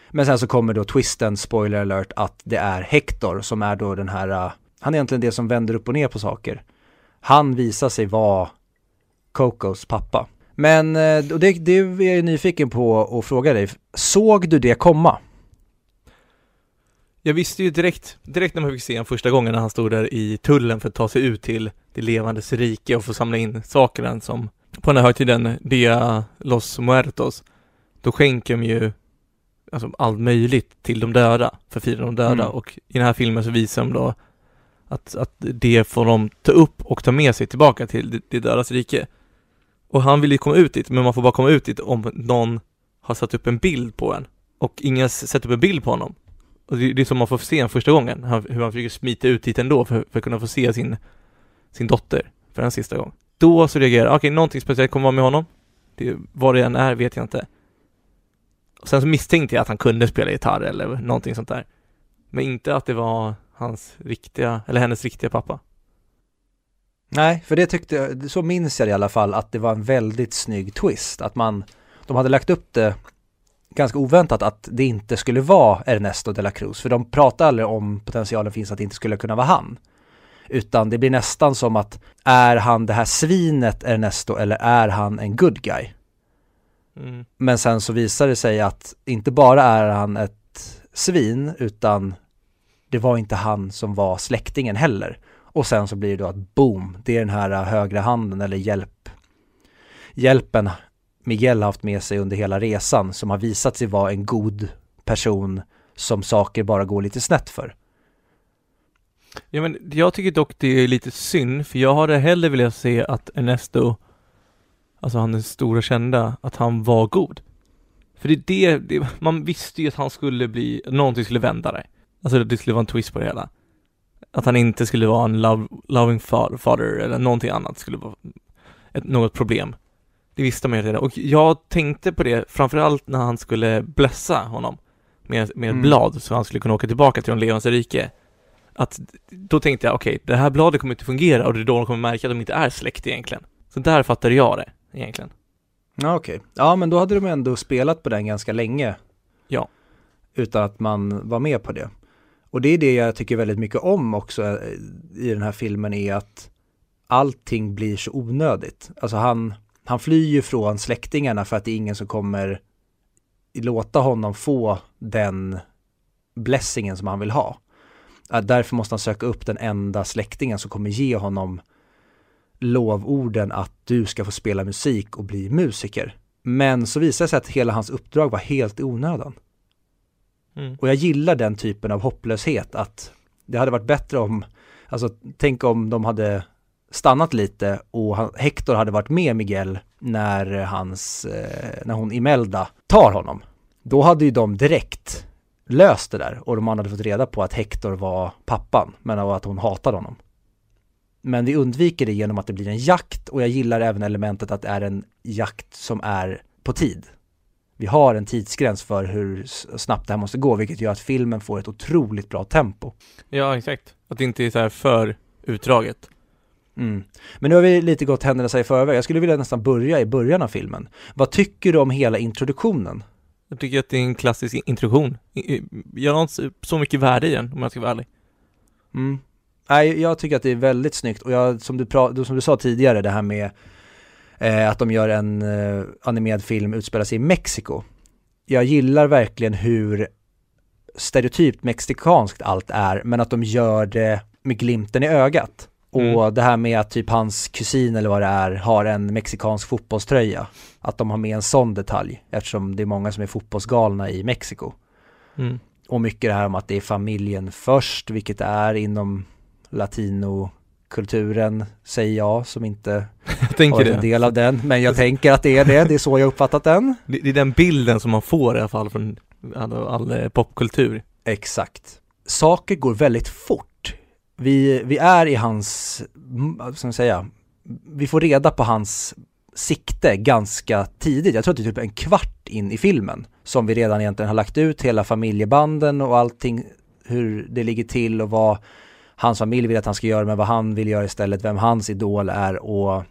Men sen så kommer då twisten, spoiler alert, att det är Hector som är då den här, han är egentligen det som vänder upp och ner på saker. Han visar sig vara Cocos pappa. Men och det, det är jag nyfiken på att fråga dig. Såg du det komma? Jag visste ju direkt, direkt när man fick se en första gången när han stod där i tullen för att ta sig ut till det levandes rike och få samla in saker som på den här högtiden, Dia de los Muertos, då skänker de ju alltså allt möjligt till de döda, för att fira de döda. Mm. Och i den här filmen så visar de då att, att det får de ta upp och ta med sig tillbaka till det, det dödas rike. Och han vill ju komma ut dit, men man får bara komma ut dit om någon har satt upp en bild på en. Och ingen sätter upp en bild på honom. Och det, det är som man får se den första gången, han, hur han försöker smita ut dit ändå för, för att kunna få se sin, sin dotter för den sista gången. Då så reagerar jag, okej, någonting speciellt kommer vara med honom. Det, vad det än är vet jag inte. Och sen så misstänkte jag att han kunde spela gitarr eller någonting sånt där. Men inte att det var hans riktiga, eller hennes riktiga pappa. Nej, för det tyckte jag, så minns jag i alla fall att det var en väldigt snygg twist. Att man, de hade lagt upp det ganska oväntat att det inte skulle vara Ernesto de la Cruz. För de pratade aldrig om potentialen finns att det inte skulle kunna vara han. Utan det blir nästan som att är han det här svinet Ernesto eller är han en good guy? Mm. Men sen så visar det sig att inte bara är han ett svin utan det var inte han som var släktingen heller. Och sen så blir det då att boom, det är den här högra handen eller hjälp. Hjälpen Miguel har haft med sig under hela resan som har visat sig vara en god person som saker bara går lite snett för. Ja, men jag tycker dock det är lite synd, för jag hade hellre velat se att Ernesto, alltså han är stora kända, att han var god. För det är det, det man visste ju att han skulle bli, någonting skulle vända där. Alltså det skulle vara en twist på det hela. Att han inte skulle vara en love, loving father eller någonting annat skulle vara ett, något problem. Det visste man ju redan. Och jag tänkte på det framförallt när han skulle blessa honom med, med mm. ett blad så han skulle kunna åka tillbaka till de levande rike. Att då tänkte jag, okej, okay, det här bladet kommer inte fungera och det är då de kommer märka att de inte är släkt egentligen. Så där fattade jag det egentligen. Ja, okej. Okay. Ja, men då hade de ändå spelat på den ganska länge. Ja. Utan att man var med på det. Och det är det jag tycker väldigt mycket om också i den här filmen är att allting blir så onödigt. Alltså han, han flyr ju från släktingarna för att det är ingen som kommer låta honom få den blessingen som han vill ha. Att därför måste han söka upp den enda släktingen som kommer ge honom lovorden att du ska få spela musik och bli musiker. Men så visar det sig att hela hans uppdrag var helt onödan. Mm. Och jag gillar den typen av hopplöshet att det hade varit bättre om, alltså tänk om de hade stannat lite och han, Hector hade varit med Miguel när, hans, eh, när hon Imelda tar honom. Då hade ju de direkt löst det där och de hade fått reda på att Hector var pappan men att hon hatade honom. Men vi undviker det genom att det blir en jakt och jag gillar även elementet att det är en jakt som är på tid. Vi har en tidsgräns för hur snabbt det här måste gå, vilket gör att filmen får ett otroligt bra tempo. Ja, exakt. Att det inte är så här för utdraget. Mm. Men nu har vi lite gått händelserna i förväg. Jag skulle vilja nästan börja i början av filmen. Vad tycker du om hela introduktionen? Jag tycker att det är en klassisk introduktion. Jag har inte så mycket värde i den, om jag ska vara ärlig. Mm. Nej, jag tycker att det är väldigt snyggt. Och jag, som, du pra- som du sa tidigare, det här med att de gör en eh, animerad film utspelar sig i Mexiko. Jag gillar verkligen hur stereotypt mexikanskt allt är, men att de gör det med glimten i ögat. Mm. Och det här med att typ hans kusin eller vad det är har en mexikansk fotbollströja. Att de har med en sån detalj, eftersom det är många som är fotbollsgalna i Mexiko. Mm. Och mycket det här om att det är familjen först, vilket det är inom latino kulturen, säger jag som inte har en del av den, men jag tänker att det är det, det är så jag uppfattat den. Det är den bilden som man får i alla fall från all, all popkultur. Exakt. Saker går väldigt fort. Vi, vi är i hans, vad ska man säga, vi får reda på hans sikte ganska tidigt. Jag tror att det är typ en kvart in i filmen som vi redan egentligen har lagt ut hela familjebanden och allting, hur det ligger till och vad hans familj vill att han ska göra, men vad han vill göra istället, vem hans idol är och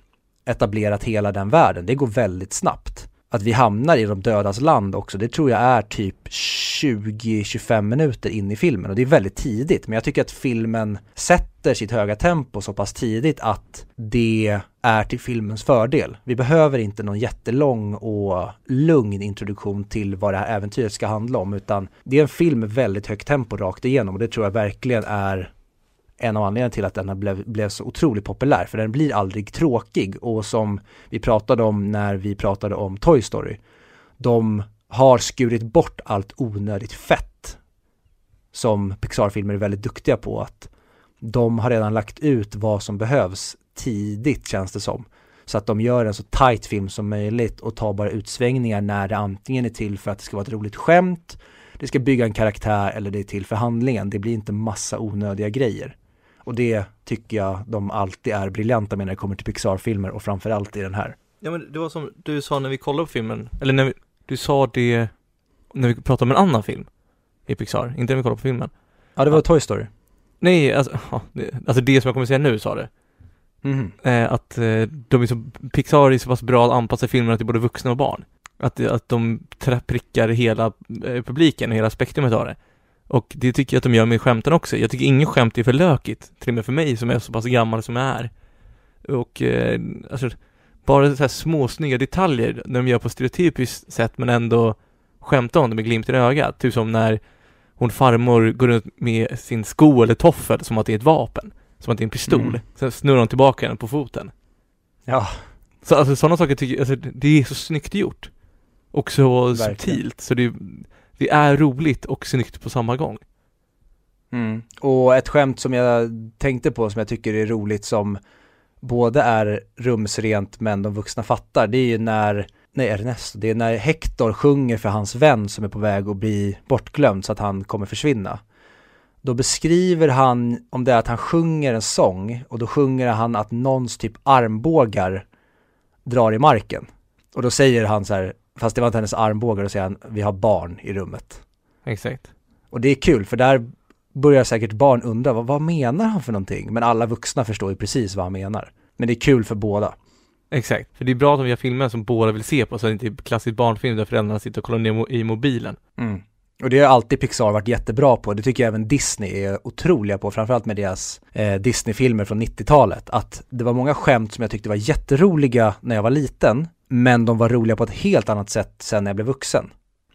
etablerat hela den världen. Det går väldigt snabbt. Att vi hamnar i de dödas land också, det tror jag är typ tjugo till tjugofem minuter in i filmen och det är väldigt tidigt. Men jag tycker att filmen sätter sitt höga tempo så pass tidigt att det är till filmens fördel. Vi behöver inte någon jättelång och lugn introduktion till vad det här äventyret ska handla om, utan det är en film med väldigt högt tempo rakt igenom, och det tror jag verkligen är en av anledningarna till att den blev, blev så otroligt populär, för den blir aldrig tråkig. Och som vi pratade om när vi pratade om Toy Story, de har skurit bort allt onödigt fett som Pixar-filmer är väldigt duktiga på, att de har redan lagt ut vad som behövs tidigt, känns det som, så att de gör en så tight film som möjligt och tar bara utsvängningar när det antingen är till för att det ska vara ett roligt skämt, det ska bygga en karaktär, eller det är till för handlingen. Det blir inte massa onödiga grejer, och det tycker jag de alltid är briljanta med när det kommer till Pixar-filmer, och framförallt i den här. Ja, men det var som du sa när vi kollade på filmen, eller när vi, du sa det när vi pratade om en annan film i Pixar, inte när vi kollade på filmen. Ja, det var att, Toy Story. Nej, alltså, alltså det som jag kommer säga nu sa det. Mm. Eh, att eh, de är så, Pixar är så pass bra att anpassa filmerna till både vuxna och barn, att, att de tra- prickar hela eh, publiken och hela spektrumet av det. Och det tycker jag att de gör med skämten också. Jag tycker ingen skämt är för lökigt, till och med för mig som är så pass gammal som jag är. Och eh, alltså, bara så här små snygga detaljer de gör på stereotypiskt sätt, men ändå skämtar om det med glimt i ögat. Typ som när hon farmor går runt med sin sko eller toffel som att det är ett vapen, som att det är en pistol. Mm. Sen snurrar hon tillbaka henne på foten. Ja. Så alltså, sådana saker tycker jag, alltså, det är så snyggt gjort. Och så verkligen subtilt. Så det, det är roligt och snyggt på samma gång. Mm. Och ett skämt som jag tänkte på, som jag tycker är roligt, som både är rumsrent men de vuxna fattar, det är ju när, nej, Ernesto, det är när Hector sjunger för hans vän som är på väg att bli bortglömd så att han kommer försvinna. Då beskriver han om det är att han sjunger en sång, och då sjunger han att någons typ armbågar drar i marken. Och då säger han så här, fast det var inte hennes armbågar, och säger han, vi har barn i rummet. Exakt. Och det är kul, för där börjar säkert barn undra, vad, vad menar han för någonting? Men alla vuxna förstår ju precis vad han menar. Men det är kul för båda. Exakt, för det är bra att vi har filmer som båda vill se på, så det inte är klassiskt barnfilm där föräldrarna sitter och kollar ner i mobilen. Mm. Och det har alltid Pixar varit jättebra på. Det tycker jag även Disney är otroliga på, framförallt med deras eh, Disney-filmer från nittiotalet. Att det var många skämt som jag tyckte var jätteroliga när jag var liten, men de var roliga på ett helt annat sätt sen när jag blev vuxen.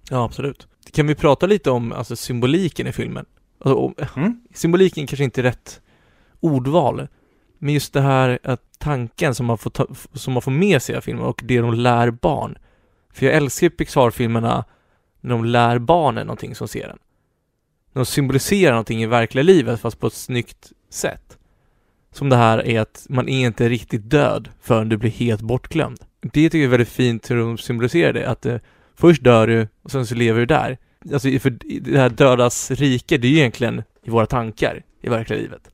Ja, absolut. Kan vi prata lite om alltså, symboliken i filmen? Alltså, om, mm? Symboliken kanske inte är rätt ordval, men just det här att tanken som man får, ta, som man får med sig i filmen, och det de lär barn. För jag älskar Pixar-filmerna när de lär barnen någonting som ser den. De symboliserar någonting i verkliga livet, fast på ett snyggt sätt. Som det här är att man är inte riktigt död förrän du blir helt bortglömd. Det tycker jag är väldigt fint hur de symboliserar det. Att eh, först dör du och sen så lever du där. Alltså, för det här dödas rike, det är ju egentligen i våra tankar i verkliga livet.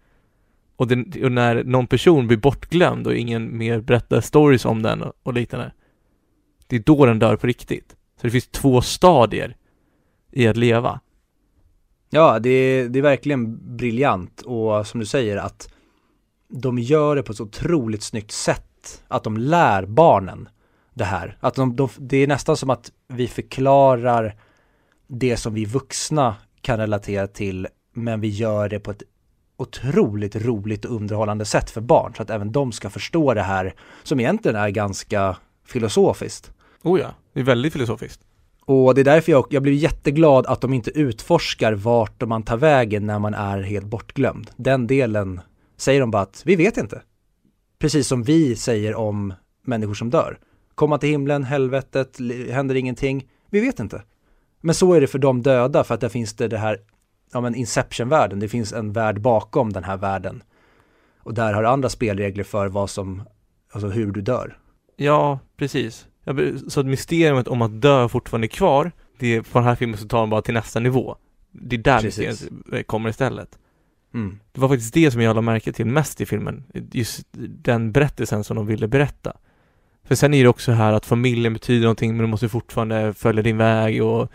Och, det, och när någon person blir bortglömd och ingen mer berättar stories om den och, och liknande, det är då den dör på riktigt. Så det finns två stadier i att leva. Ja, det är, det är verkligen briljant. Och som du säger, att de gör det på ett så otroligt snyggt sätt. Att de lär barnen det här. Att de, de, det är nästan som att vi förklarar det som vi vuxna kan relatera till, men vi gör det på ett otroligt roligt och underhållande sätt för barn. Så att även de ska förstå det här, som egentligen är ganska filosofiskt. Oh ja, det är väldigt filosofiskt. Och det är därför jag, jag blir jätteglad att de inte utforskar vart man tar vägen när man är helt bortglömd. Den delen säger de bara att vi vet inte. Precis som vi säger om människor som dör. Komma till himlen, helvetet, händer ingenting. Vi vet inte. Men så är det för de döda, för att där finns det, det här, ja, men Inception-världen. Det finns en värld bakom den här världen. Och där har andra spelregler för vad som, alltså hur du dör. Ja, precis. Så att mysteriet om att dö fortfarande är kvar, det är på den här filmen så tar man bara till nästa nivå. Det är där mysteriet kommer istället. Mm. Det var faktiskt det som jag lade märke till mest i filmen. Just den berättelsen som de ville berätta. För sen är det också här att familjen betyder någonting, men du måste fortfarande följa din väg. Och,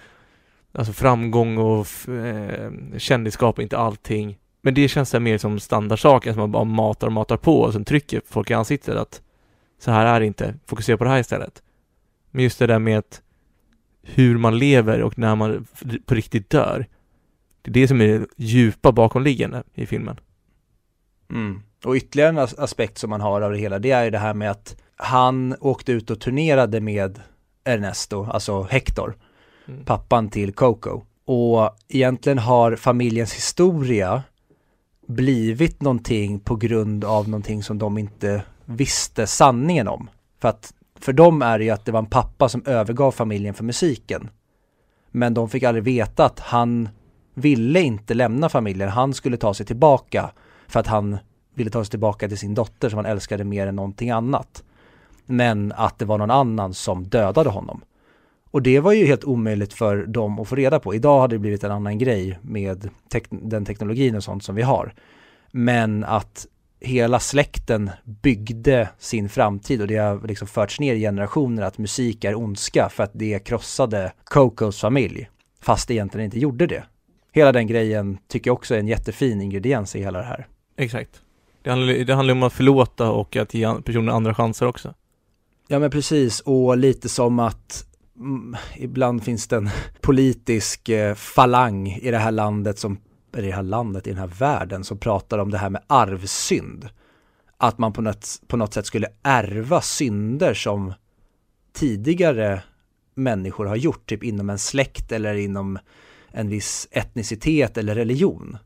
alltså framgång och eh, kändisskap är inte allting. Men det känns mer som standardsaker som man bara matar och matar på och sen trycker folk i ansiktet att så här är det inte. Fokusera på det här istället. Men just det där med att hur man lever och när man på riktigt dör. Det är det som är det djupa bakomliggande i filmen. Mm. Och ytterligare en aspekt som man har av det hela, det är ju det här med att han åkte ut och turnerade med Ernesto, alltså Hector, mm. pappan till Coco. Och egentligen har familjens historia blivit någonting på grund av någonting som de inte visste sanningen om. För att för dem är det ju att det var en pappa som övergav familjen för musiken. Men de fick aldrig veta att han ville inte lämna familjen. Han skulle ta sig tillbaka för att han ville ta sig tillbaka till sin dotter som han älskade mer än någonting annat. Men att det var någon annan som dödade honom. Och det var ju helt omöjligt för dem att få reda på. Idag hade det blivit en annan grej med tek- den teknologin och sånt som vi har. Men att hela släkten byggde sin framtid, och det har liksom förts ner i generationer att musik är ondska för att det krossade Cocos familj. Fast det egentligen inte gjorde det. Hela den grejen tycker jag också är en jättefin ingrediens i hela det här. Exakt. Det handlar, det handlar om att förlåta och att ge personen andra chanser också. Ja men precis, och lite som att mm, ibland finns det en politisk eh, falang i det här landet som i det här landet, i den här världen som pratar om det här med arvsynd. Att man på något, på något sätt skulle ärva synder som tidigare människor har gjort, typ inom en släkt eller inom en viss etnicitet eller religion.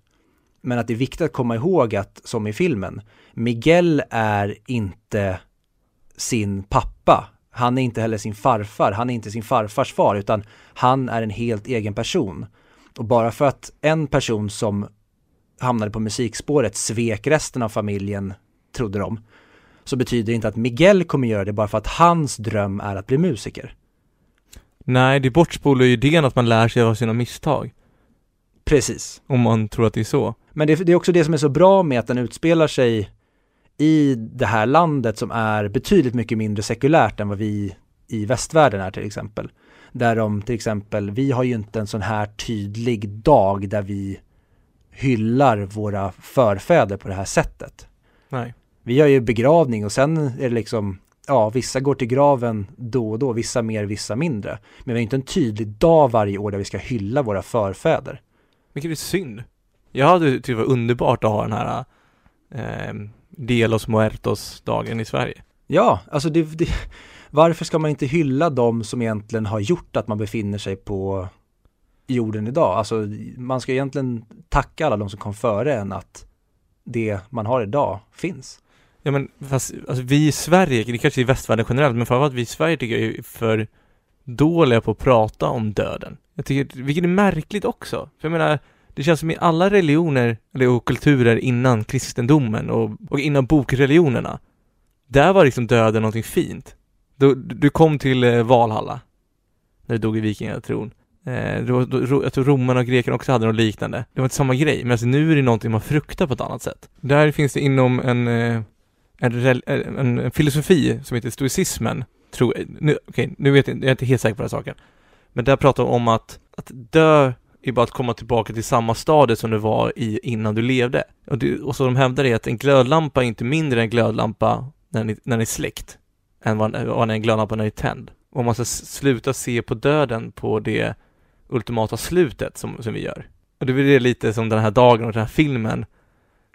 Men att det är viktigt att komma ihåg att, som i filmen, Miguel är inte sin pappa. Han är inte heller sin farfar. Han är inte sin farfars far, utan han är en helt egen person. Och bara för att en person som hamnade på musikspåret svek resten av familjen, trodde de, så betyder det inte att Miguel kommer göra det bara för att hans dröm är att bli musiker. Nej, det bortspolar ju idén att man lär sig av sina misstag. Precis. Om man tror att det är så. Men det, det är också det som är så bra med att den utspelar sig i det här landet som är betydligt mycket mindre sekulärt än vad vi i västvärlden är till exempel. Där de till exempel, vi har ju inte en sån här tydlig dag där vi hyllar våra förfäder på det här sättet. Nej. Vi gör ju begravning och sen är det liksom, ja, vissa går till graven då och då, vissa mer, vissa mindre. Men vi har inte en tydlig dag varje år där vi ska hylla våra förfäder. Vilket är synd. Jag hade tyckt det var underbart att ha den här eh, Dia de los Muertos-dagen i Sverige. Ja, alltså det... det... Varför ska man inte hylla dem som egentligen har gjort att man befinner sig på jorden idag? Alltså man ska egentligen tacka alla de som kom före än att det man har idag finns. Ja men fast, alltså, vi i Sverige, det kanske är i västvärlden generellt, men framförallt vi i Sverige tycker jag är för dåliga på att prata om döden. Jag tycker, vilket är märkligt också. För jag menar, det känns som i alla religioner och kulturer innan kristendomen och, och innan bokreligionerna, där var liksom döden någonting fint. Du, du kom till Valhalla när du dog i vikingatron. Eh, då, då, jag tror romarna och grekerna också hade något liknande. Det var inte samma grej, men alltså, nu är det någonting man fruktar på ett annat sätt. Där finns det inom en, en, en, en, en filosofi som heter stoicismen. Tror, nu, okay, nu vet jag, jag är inte helt säker på den saken. Men där pratar de om att, att dö är bara att komma tillbaka till samma stadie som du var i innan du levde. Och, det, och så de hävdar det att en glödlampa är inte mindre än en glödlampa när ni, när ni är släckt. Än vad en, en glödlampa är tänd. Och man ska sluta se på döden på det ultimata slutet som, som vi gör. Och det är det lite som den här dagen och den här filmen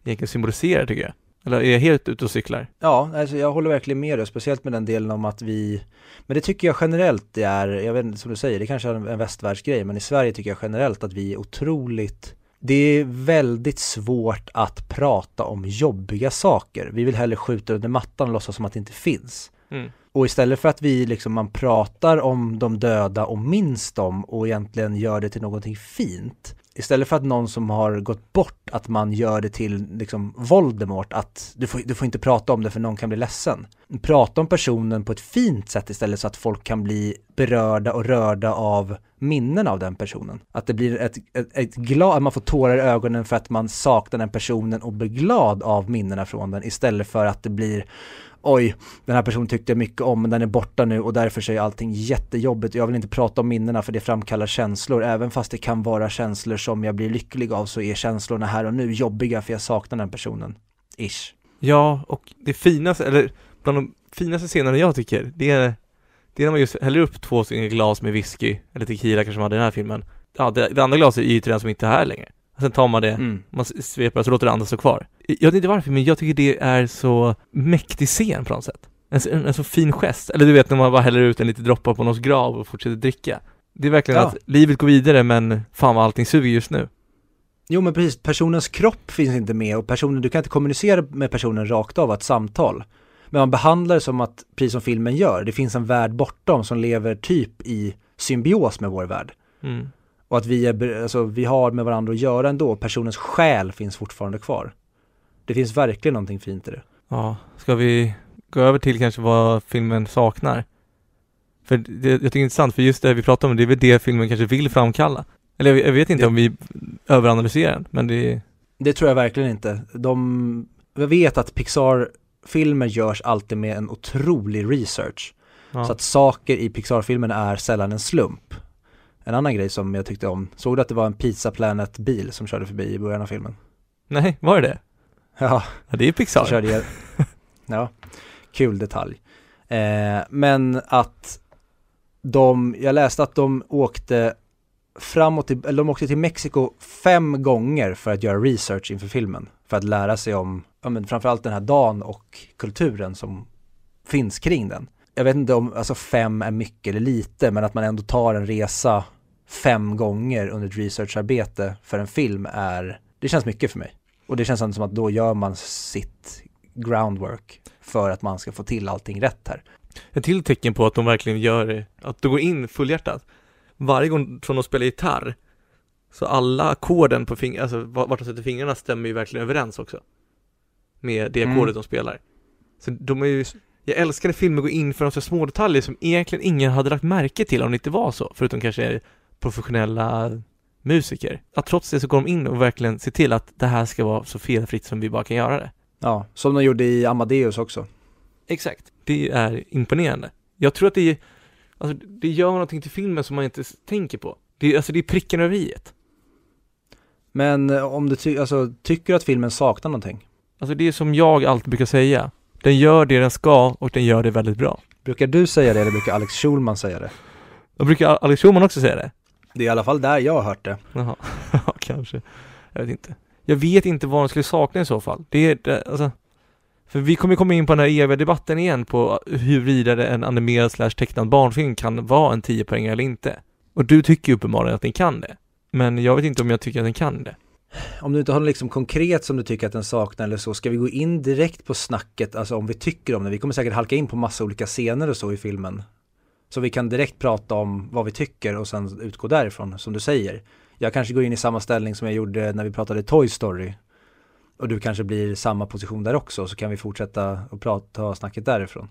egentligen symboliserar tycker jag. Eller är jag helt ute och cyklar? Ja, alltså jag håller verkligen med dig. Speciellt med den delen om att vi... Men det tycker jag generellt det är... Jag vet inte, som du säger, det kanske är en västvärldsgrej. Men i Sverige tycker jag generellt att vi är otroligt... Det är väldigt svårt att prata om jobbiga saker. Vi vill hellre skjuta under mattan och låtsas som att det inte finns. Mm. Och istället för att vi liksom, man pratar om de döda och minns dem och egentligen gör det till någonting fint, istället för att någon som har gått bort att man gör det till liksom Voldemort, att du får, du får inte prata om det för någon kan bli ledsen. Prata om personen på ett fint sätt istället så att folk kan bli berörda och rörda av minnen av den personen. Att det blir ett, ett, ett glad, att man får tårar i ögonen för att man saknar den personen och blir glad av minnena från den, istället för att det blir oj, den här personen tyckte jag mycket om men den är borta nu och därför så är allting jättejobbigt. Jag vill inte prata om minnena för det framkallar känslor. Även fast det kan vara känslor som jag blir lycklig av så är känslorna här och nu jobbiga för jag saknar den personen. Ish. Ja, och det finaste, eller bland de finaste scenerna jag tycker, det är, det är när man just häller upp två glas med whisky eller tequila kanske man hade i den här filmen. Ja, det, det andra glaset är ju till den som inte är här längre. Och sen tar man det, mm. man sveper så låter det andra stå kvar. Jag vet inte varför, men jag tycker det är så mäktig scen på något sätt. En, en, en så fin gest. Eller du vet när man bara häller ut en liten droppa på någons grav och fortsätter dricka. Det är verkligen ja. Att livet går vidare, men fan vad allting suger just nu. Jo men precis, personens kropp finns inte med och personen, du kan inte kommunicera med personen rakt av ett samtal. Men man behandlar det som att, precis som filmen gör, det finns en värld bortom som lever typ i symbios med vår värld. Mm. Och att vi, är, alltså, vi har med varandra att göra ändå. Personens själ finns fortfarande kvar. Det finns verkligen någonting fint i det. Ja, ska vi gå över till kanske vad filmen saknar? För det, jag tycker det är intressant, för just det vi pratar om, det är väl det filmen kanske vill framkalla. Eller jag, jag vet inte det, om vi överanalyserar den, men det... Det tror jag verkligen inte. De, jag vet att Pixar-filmer görs alltid med en otrolig research. Ja. Så att saker i Pixar-filmen är sällan en slump. En annan grej som jag tyckte om. Såg du att det var en Pizza Planet-bil som körde förbi i början av filmen? Nej, var det det? Ja. Ja, det är Pixar. Så körde jag... Ja, kul detalj. Eh, men att de, jag läste att de åkte framåt, till, eller de åkte till Mexiko fem gånger för att göra research inför filmen. För att lära sig om, ja, men framförallt den här dagen och kulturen som finns kring den. Jag vet inte om alltså fem är mycket eller lite, men att man ändå tar en resa fem gånger under ett researcharbete för en film är, det känns mycket för mig. Och det känns som att då gör man sitt groundwork för att man ska få till allting rätt här. Ett till tecken på att de verkligen gör, att de går in fullhjärtat. Varje gång som de spelar gitarr, så alla ackorden på fingrarna, alltså vart de sätter fingrarna stämmer ju verkligen överens också. Med det ackordet mm. de spelar. Så de är ju... Jag älskade filmer gå in för de så små detaljer som egentligen ingen hade lagt märke till om det inte var så. Förutom kanske professionella musiker. Att trots det så går de in och verkligen ser till att det här ska vara så felfritt som vi bara kan göra det. Ja, som de gjorde i Amadeus också. Exakt. Det är imponerande. Jag tror att det, är, alltså, det gör någonting till filmen som man inte tänker på. Det är, alltså, det är pricken över iet. Men om du ty- alltså, tycker att filmen saknar någonting? Alltså det är som jag alltid brukar säga. Den gör det den ska och den gör det väldigt bra. Brukar du säga det eller brukar Alex Schulman säga det? Och brukar Alex Schulman också säga det? Det är i alla fall där jag har hört det. Jaha, ja, kanske. Jag vet inte. Jag vet inte vad de skulle sakna i så fall. Det är, det, alltså, för vi kommer komma in på den här eviga debatten igen på huruvida en animerad slash tecknad barnfilm kan vara en tio poäng eller inte. Och du tycker ju uppenbarligen att den kan det. Men jag vet inte om jag tycker att den kan det. Om du inte har något liksom konkret som du tycker att den saknar eller så, ska vi gå in direkt på snacket, alltså om vi tycker om det. Vi kommer säkert halka in på massa olika scener och så i filmen. Så vi kan direkt prata om vad vi tycker och sen utgå därifrån, som du säger. Jag kanske går in i samma ställning som jag gjorde när vi pratade Toy Story. Och du kanske blir i samma position där också, så kan vi fortsätta och prata snacket därifrån.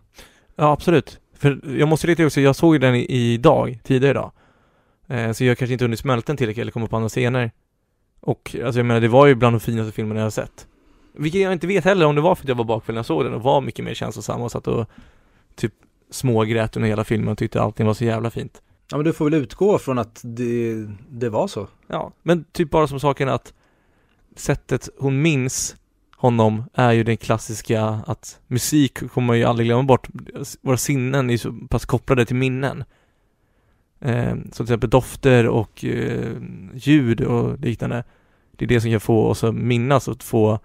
Ja, absolut. För jag måste lite också, jag såg ju den idag, tidigare idag. Eh, så jag kanske inte hunnit smälta den tillräckligt eller komma på andra scener. Och alltså jag menar, det var ju bland de finaste filmerna jag har sett. Vilket jag inte vet heller om det var för att jag var bakfull när jag såg den och var mycket mer känslosam och satt och typ smågrät under hela filmen och tyckte allting var så jävla fint. Ja, men du får väl utgå från att det, det var så. Ja, men typ bara som saken att sättet hon minns honom är ju den klassiska att musik kommer ju aldrig glömma bort. Våra sinnen är så pass kopplade till minnen. Eh, som till exempel dofter och eh, ljud och liknande. Det är det som kan få oss att minnas och få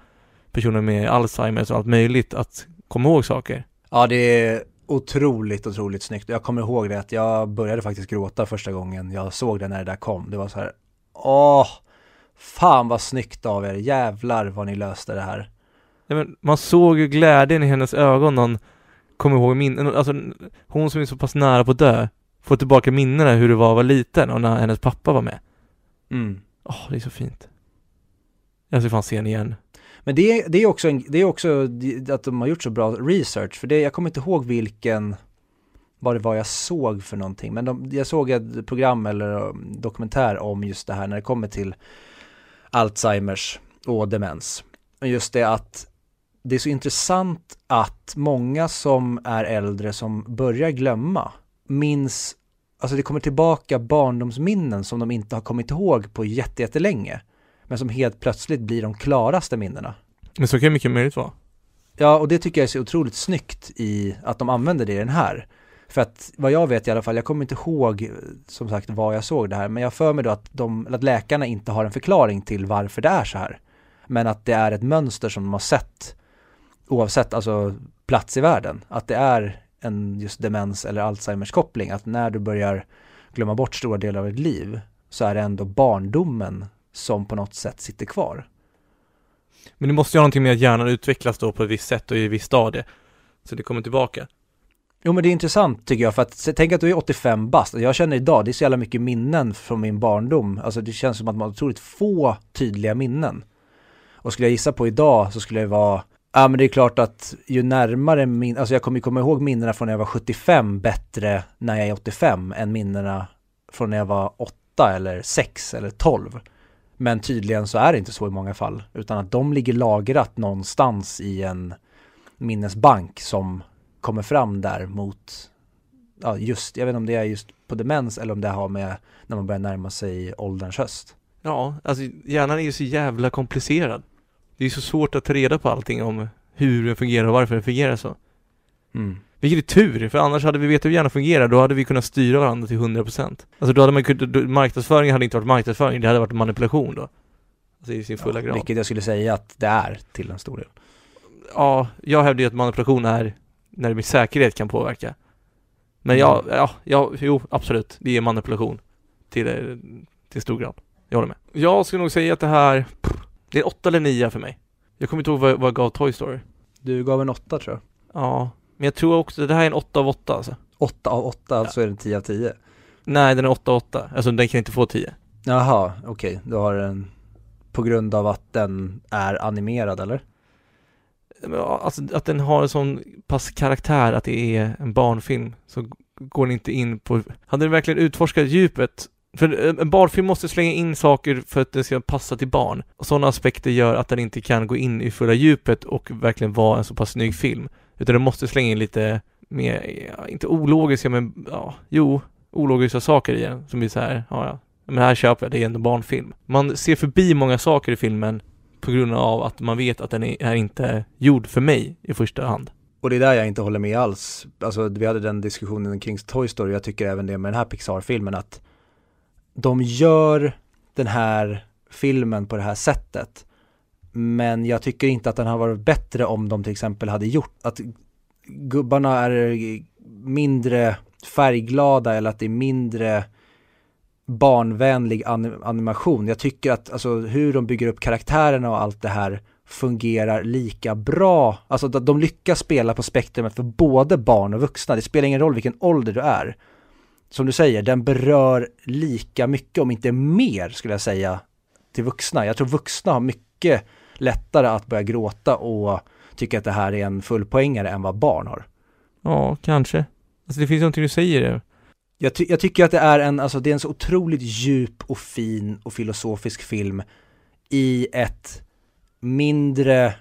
personer med Alzheimer och allt möjligt att komma ihåg saker. Ja, det är otroligt, otroligt snyggt. Jag kommer ihåg det att jag började faktiskt gråta första gången jag såg det när det där kom. Det var så här, åh, fan vad snyggt av er. Jävlar vad ni löste det här. Ja, men man såg ju glädjen i hennes ögon. Hon kommer ihåg minnen. Alltså, hon som är så pass nära på att dö få tillbaka minnena hur det var att vara liten och när hennes pappa var med. Mm. Åh, det är så fint. Jag ska fan se den igen. Men det, det är också, en, det är också att de har gjort så bra research. För det, jag kommer inte ihåg vilken, vad det var jag såg för någonting. Men de, jag såg ett program eller dokumentär om just det här när det kommer till Alzheimers och demens. Och just det att det är så intressant att många som är äldre som börjar glömma minns, alltså det kommer tillbaka barndomsminnen som de inte har kommit ihåg på jättelänge, men som helt plötsligt blir de klaraste minnena. Men så kan ju mycket möjligt vara. Ja, och det tycker jag är så otroligt snyggt i att de använder det i den här. För att vad jag vet i alla fall, jag kommer inte ihåg som sagt vad jag såg det här, men jag för mig då att, de, att läkarna inte har en förklaring till varför det är så här. Men att det är ett mönster som de har sett oavsett alltså, plats i världen. Att det är en just demens eller Alzheimers koppling. Att när du börjar glömma bort stora delar av ditt liv så är det ändå barndomen som på något sätt sitter kvar. Men det måste ju ha någonting med att hjärnan utvecklas då på ett visst sätt och i ett visst stadie. Så det kommer tillbaka. Jo, men det är intressant tycker jag, för att tänk att du är åttiofem bast. Jag känner idag, det är så jävla mycket minnen från min barndom. Alltså det känns som att man har otroligt få tydliga minnen. Och skulle jag gissa på idag så skulle jag vara, ja men det är klart att ju närmare min, alltså jag kommer komma ihåg minnena från när jag var sjuttiofem bättre när jag är åttiofem än minnena från när jag var åtta eller sex eller tolv. Men tydligen så är det inte så i många fall, utan att de ligger lagrat någonstans i en minnesbank som kommer fram där mot, ja just, jag vet inte om det är just på demens eller om det har med när man börjar närma sig ålderns höst. Ja, alltså hjärnan är ju så jävla komplicerad. Det är så svårt att ta reda på allting om hur den fungerar och varför den fungerar så. Mm. Vilket är tur, för annars hade vi vetat hur hjärnan fungerar, då hade vi kunnat styra varandra till hundra procent. Alltså då hade man kunnat, marknadsföring hade inte varit marknadsföring, det hade varit manipulation då. Alltså i sin fulla ja, grad. Vilket jag skulle säga att det är till en stor del. Ja, jag hävdar ju att manipulation är när det med säkerhet kan påverka. Men ja, ja, ja jo, absolut, det är manipulation till, till stor grad. Jag håller med. Jag skulle nog säga att det här, det är åtta eller nio för mig. Jag kommer inte ihåg vad, vad jag gav Toy Story. Du gav en åtta tror jag. Ja, men jag tror också, det här är en åtta av åtta alltså. Åtta av åtta, alltså ja. Är den tio av tio? Nej, den är åtta av åtta. Alltså den kan inte få tio. Jaha, okej. Okay. Då har den, på grund av att den är animerad eller? Alltså att den har en sån pass karaktär att det är en barnfilm, så går den inte in på, hade den verkligen utforskat djupet. För en barnfilm måste slänga in saker för att den ska passa till barn. Och sådana aspekter gör att den inte kan gå in i fulla djupet och verkligen vara en så pass snygg film. Utan den måste slänga in lite mer, ja, inte ologiska, men ja, jo, ologiska saker i den. Som blir så här, ja, ja, men här köper jag, det är ändå barnfilm. Man ser förbi många saker i filmen på grund av att man vet att den är inte gjord för mig i första hand. Och det är där jag inte håller med alls. Alltså vi hade den diskussionen kring Toy Story, jag tycker även det med den här Pixar-filmen, att de gör den här filmen på det här sättet, men jag tycker inte att den har varit bättre om de till exempel hade gjort att gubbarna är mindre färgglada eller att det är mindre barnvänlig anim- animation. Jag tycker att alltså, hur de bygger upp karaktärerna och allt det här fungerar lika bra. Alltså de lyckas spela på spektrumet för både barn och vuxna. Det spelar ingen roll vilken ålder du är. Som du säger, den berör lika mycket, om inte mer skulle jag säga, till vuxna. Jag tror vuxna har mycket lättare att börja gråta och tycka att det här är en fullpoängare än vad barn har. Ja, kanske. Alltså det finns någonting du säger där. Jag, ty- jag tycker att det är, en, alltså det är en så otroligt djup och fin och filosofisk film i ett mindre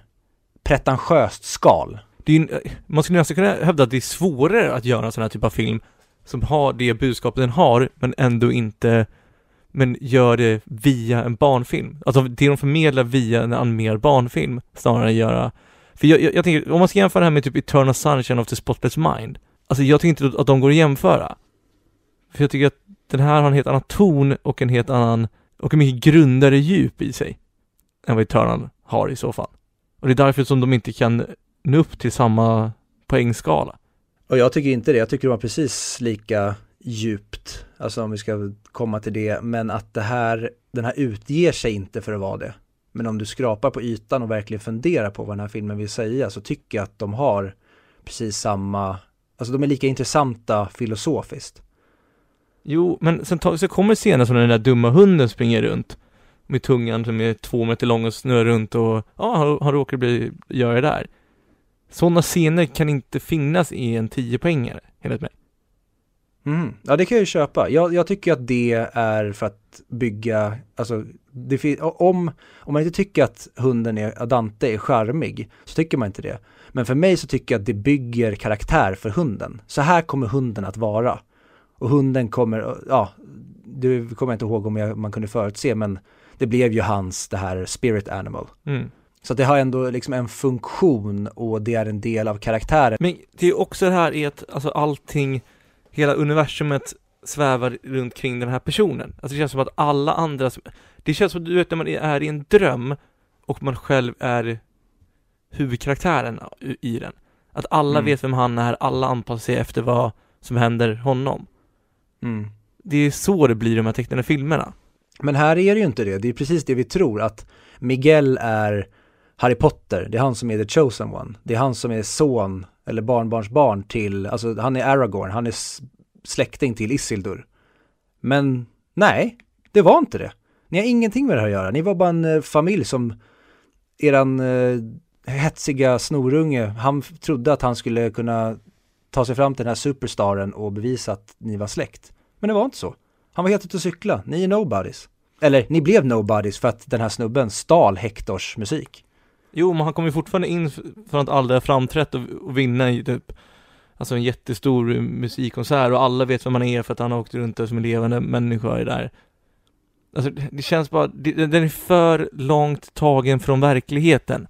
pretentiöst skal. Det är ju, man skulle nästan kunna hävda att det är svårare att göra en sån här typ av film som har det budskapet den har, men ändå inte, men gör det via en barnfilm. Alltså det de förmedlar via en animerad barnfilm snarare än göra. För jag, jag, jag tänker, om man ska jämföra det här med typ Eternal Sunshine of the Spotless Mind, alltså jag tycker inte att de går att jämföra. För jag tycker att den här har en helt annan ton och en helt annan, och en mycket grundare djup i sig än vad Eternal har i så fall. Och det är därför som de inte kan nå upp till samma poängskala. Och jag tycker inte det. Jag tycker de var precis lika djupt, alltså om vi ska komma till det. Men att det här, den här utger sig inte för att vara det. Men om du skrapar på ytan och verkligen funderar på vad den här filmen vill säga, så tycker jag att de har precis samma, alltså de är lika intressanta filosofiskt. Jo, men sen ta, så kommer scenen som den där dumma hunden springer runt med tungan som är två meter lång och snurrar runt och ja, han, han råkar bli, göra det där. Sådana scener kan inte finnas i en tio poängare, enligt mig. Mm. Ja, det kan jag ju köpa. Jag, jag tycker att det är för att bygga, alltså, det fin- om, om man inte tycker att hunden är, Dante är charmig, så tycker man inte det. Men för mig så tycker jag att det bygger karaktär för hunden. Så här kommer hunden att vara. Och hunden kommer, ja, du kommer inte ihåg om jag, man kunde förutse, men det blev ju hans, det här spirit animal. Mm. Så det har ändå liksom en funktion och det är en del av karaktären. Men det är också det här är att alltså, allting hela universumet svävar runt kring den här personen. Alltså det känns som att alla andra som, det känns som att du vet när man är i en dröm och man själv är huvudkaraktären i den. Att alla mm. vet vem han är, alla anpassar sig efter vad som händer honom. Mm. Det är så det blir de här tecknade filmerna. Men här är det ju inte det. Det är precis det vi tror, att Miguel är Harry Potter. Det är han som är The Chosen One. Det är han som är son eller barnbarnsbarn till, alltså han är Aragorn, han är släkting till Isildur. Men nej, det var inte det. Ni har ingenting med det här att göra. Ni var bara en eh, familj som eran eh, hetsiga snorunge, han trodde att han skulle kunna ta sig fram till den här superstaren och bevisa att ni var släkt. Men det var inte så. Han var helt ute och cykla. Ni är nobodies. Eller, ni blev nobodies för att den här snubben stal Hectors musik. Jo, men han kom ju fortfarande in från att alla är framträtt och, och vinna i typ, alltså en jättestor musikkonsert och alla vet vem man är för att han har åkt runt där som en levande människa är där. Alltså, det känns bara, det, den är för långt tagen från verkligheten.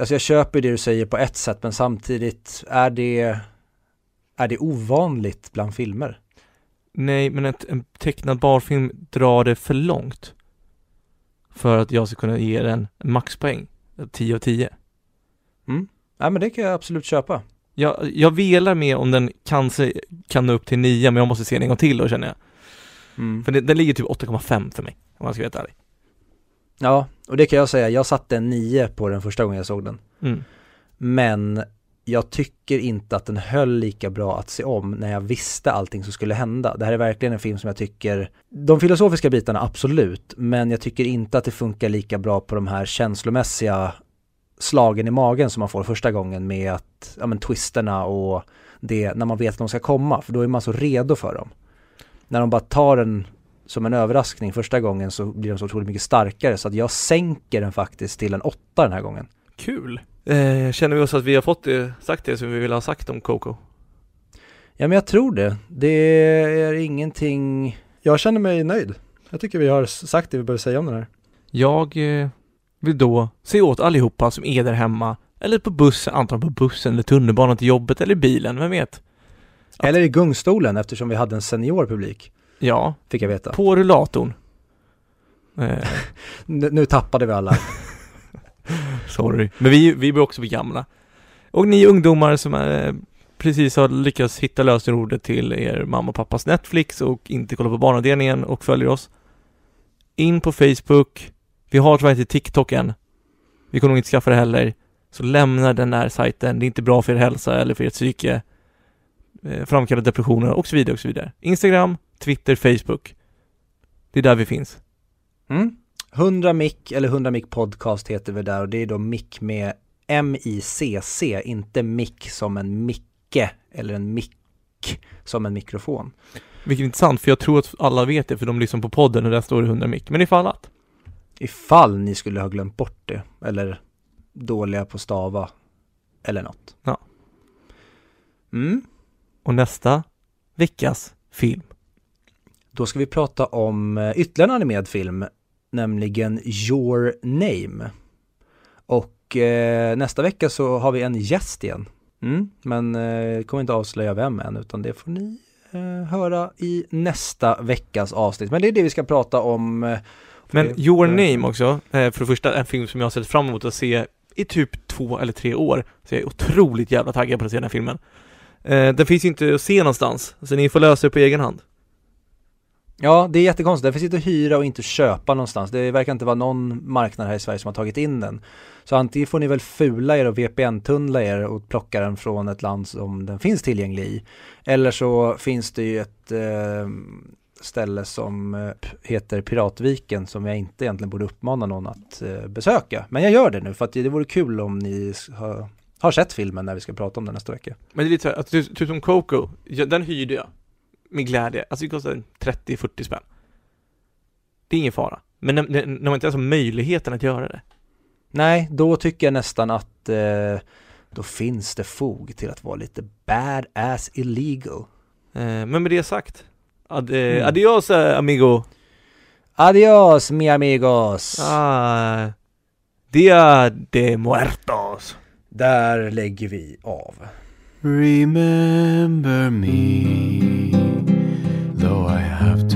Alltså jag köper det du säger på ett sätt, men samtidigt är det, är det ovanligt bland filmer. Nej, men ett, en tecknad barnfilm drar det för långt för att jag ska kunna ge den maxpoäng, tio av tio. Mm. Ja, men det kan jag absolut köpa. Jag, jag velar med om den kanske kan nå upp till nio, men jag måste se den en gång till då, känner jag. Mm. För det, den ligger typ åtta komma fem för mig, om man ska veta det. Ja, och det kan jag säga. Jag satte en nio på den första gången jag såg den. Mm. Men jag tycker inte att den höll lika bra att se om när jag visste allting som skulle hända. Det här är verkligen en film som jag tycker, de filosofiska bitarna absolut, men jag tycker inte att det funkar lika bra på de här känslomässiga slagen i magen som man får första gången med att, ja men twisterna och det, när man vet att de ska komma, för då är man så redo för dem. När de bara tar en som en överraskning första gången så blir de så otroligt mycket starkare, så att jag sänker den faktiskt till en åtta den här gången. Kul! Eh, känner vi oss att vi har fått det, sagt det som vi ville ha sagt om Coco? Ja, men jag tror det. Det är ingenting... Jag känner mig nöjd. Jag tycker vi har sagt det vi bör säga om den här. Jag eh, vill då se åt allihopa som är där hemma, eller på bussen, antagligen på bussen eller tunnelbanan till jobbet eller bilen, vem vet? Att... Eller i gungstolen, eftersom vi hade en seniorpublik. Ja, fick jag veta. På rullatorn. Eh. Nu tappade vi alla. Sorry. Men vi, vi blir också för gamla. Och ni ungdomar som är, precis har lyckats hitta lösenordet till er mamma och pappas Netflix och inte kollar på barnavdelningen och följer oss. In på Facebook. Vi har tyvärr inte TikTok än. Vi kommer nog inte skaffa det heller. Så lämna den där sajten. Det är inte bra för er hälsa eller för ert psyke. Framkalla depressioner och så vidare och så vidare. Instagram, Twitter, Facebook. Det är där vi finns. Mm. hundra mic eller hundra mic podcast heter vi där, och det är då mic med M I C C, inte mic som en micke eller en mic som en mikrofon. Vilket är intressant, för jag tror att alla vet det för de lyssnar på podden och där står det hundra mic. Men ifall att? Ifall ni skulle ha glömt bort det eller dåliga på stava eller något. Ja. Mm. Och nästa veckas film. Då ska vi prata om ytterligare en animerad film, nämligen Your Name. Och eh, nästa vecka så har vi en gäst igen. Mm. Men eh, kommer inte avslöja vem än, utan det får ni eh, höra i nästa veckas avsnitt. Men det är det vi ska prata om. Eh, Men det, Your eh, Name också, eh, för det första en film som jag har sett fram emot att se i typ två eller tre år. Så jag är otroligt jävla taggad på att se den här filmen. Eh, den finns inte att se någonstans, så ni får lösa det på egen hand. Ja, det är jättekonstigt. Det finns inte att hyra och inte köpa någonstans. Det verkar inte vara någon marknad här i Sverige som har tagit in den. Så antingen får ni väl fula er och V P N-tunnla er och plocka den från ett land som den finns tillgänglig i. Eller så finns det ju ett eh, ställe som heter Piratviken som jag inte egentligen borde uppmana någon att eh, besöka. Men jag gör det nu för att det vore kul om ni har, har sett filmen när vi ska prata om den nästa vecka. Men det är lite så här, att du, du som Coco, jag, den hyrde jag. Med glädje. Alltså det kostar trettio till fyrtio spänn. Det är ingen fara. Men när, när, när man inte har möjligheten att göra det. Nej, då tycker jag nästan att eh, då finns det fog till att vara lite badass illegal. Eh, men med det sagt. Ad, eh, mm. Adios amigo. Adios mi amigos. Ah, Dia de Muertos. Där lägger vi av. Remember me.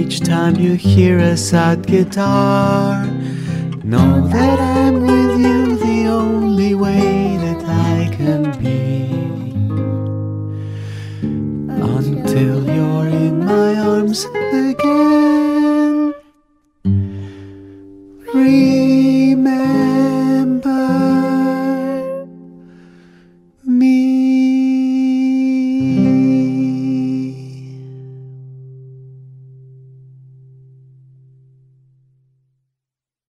Each time you hear a sad guitar, know that I'm with you the only way that I can be. Until you're in my arms again.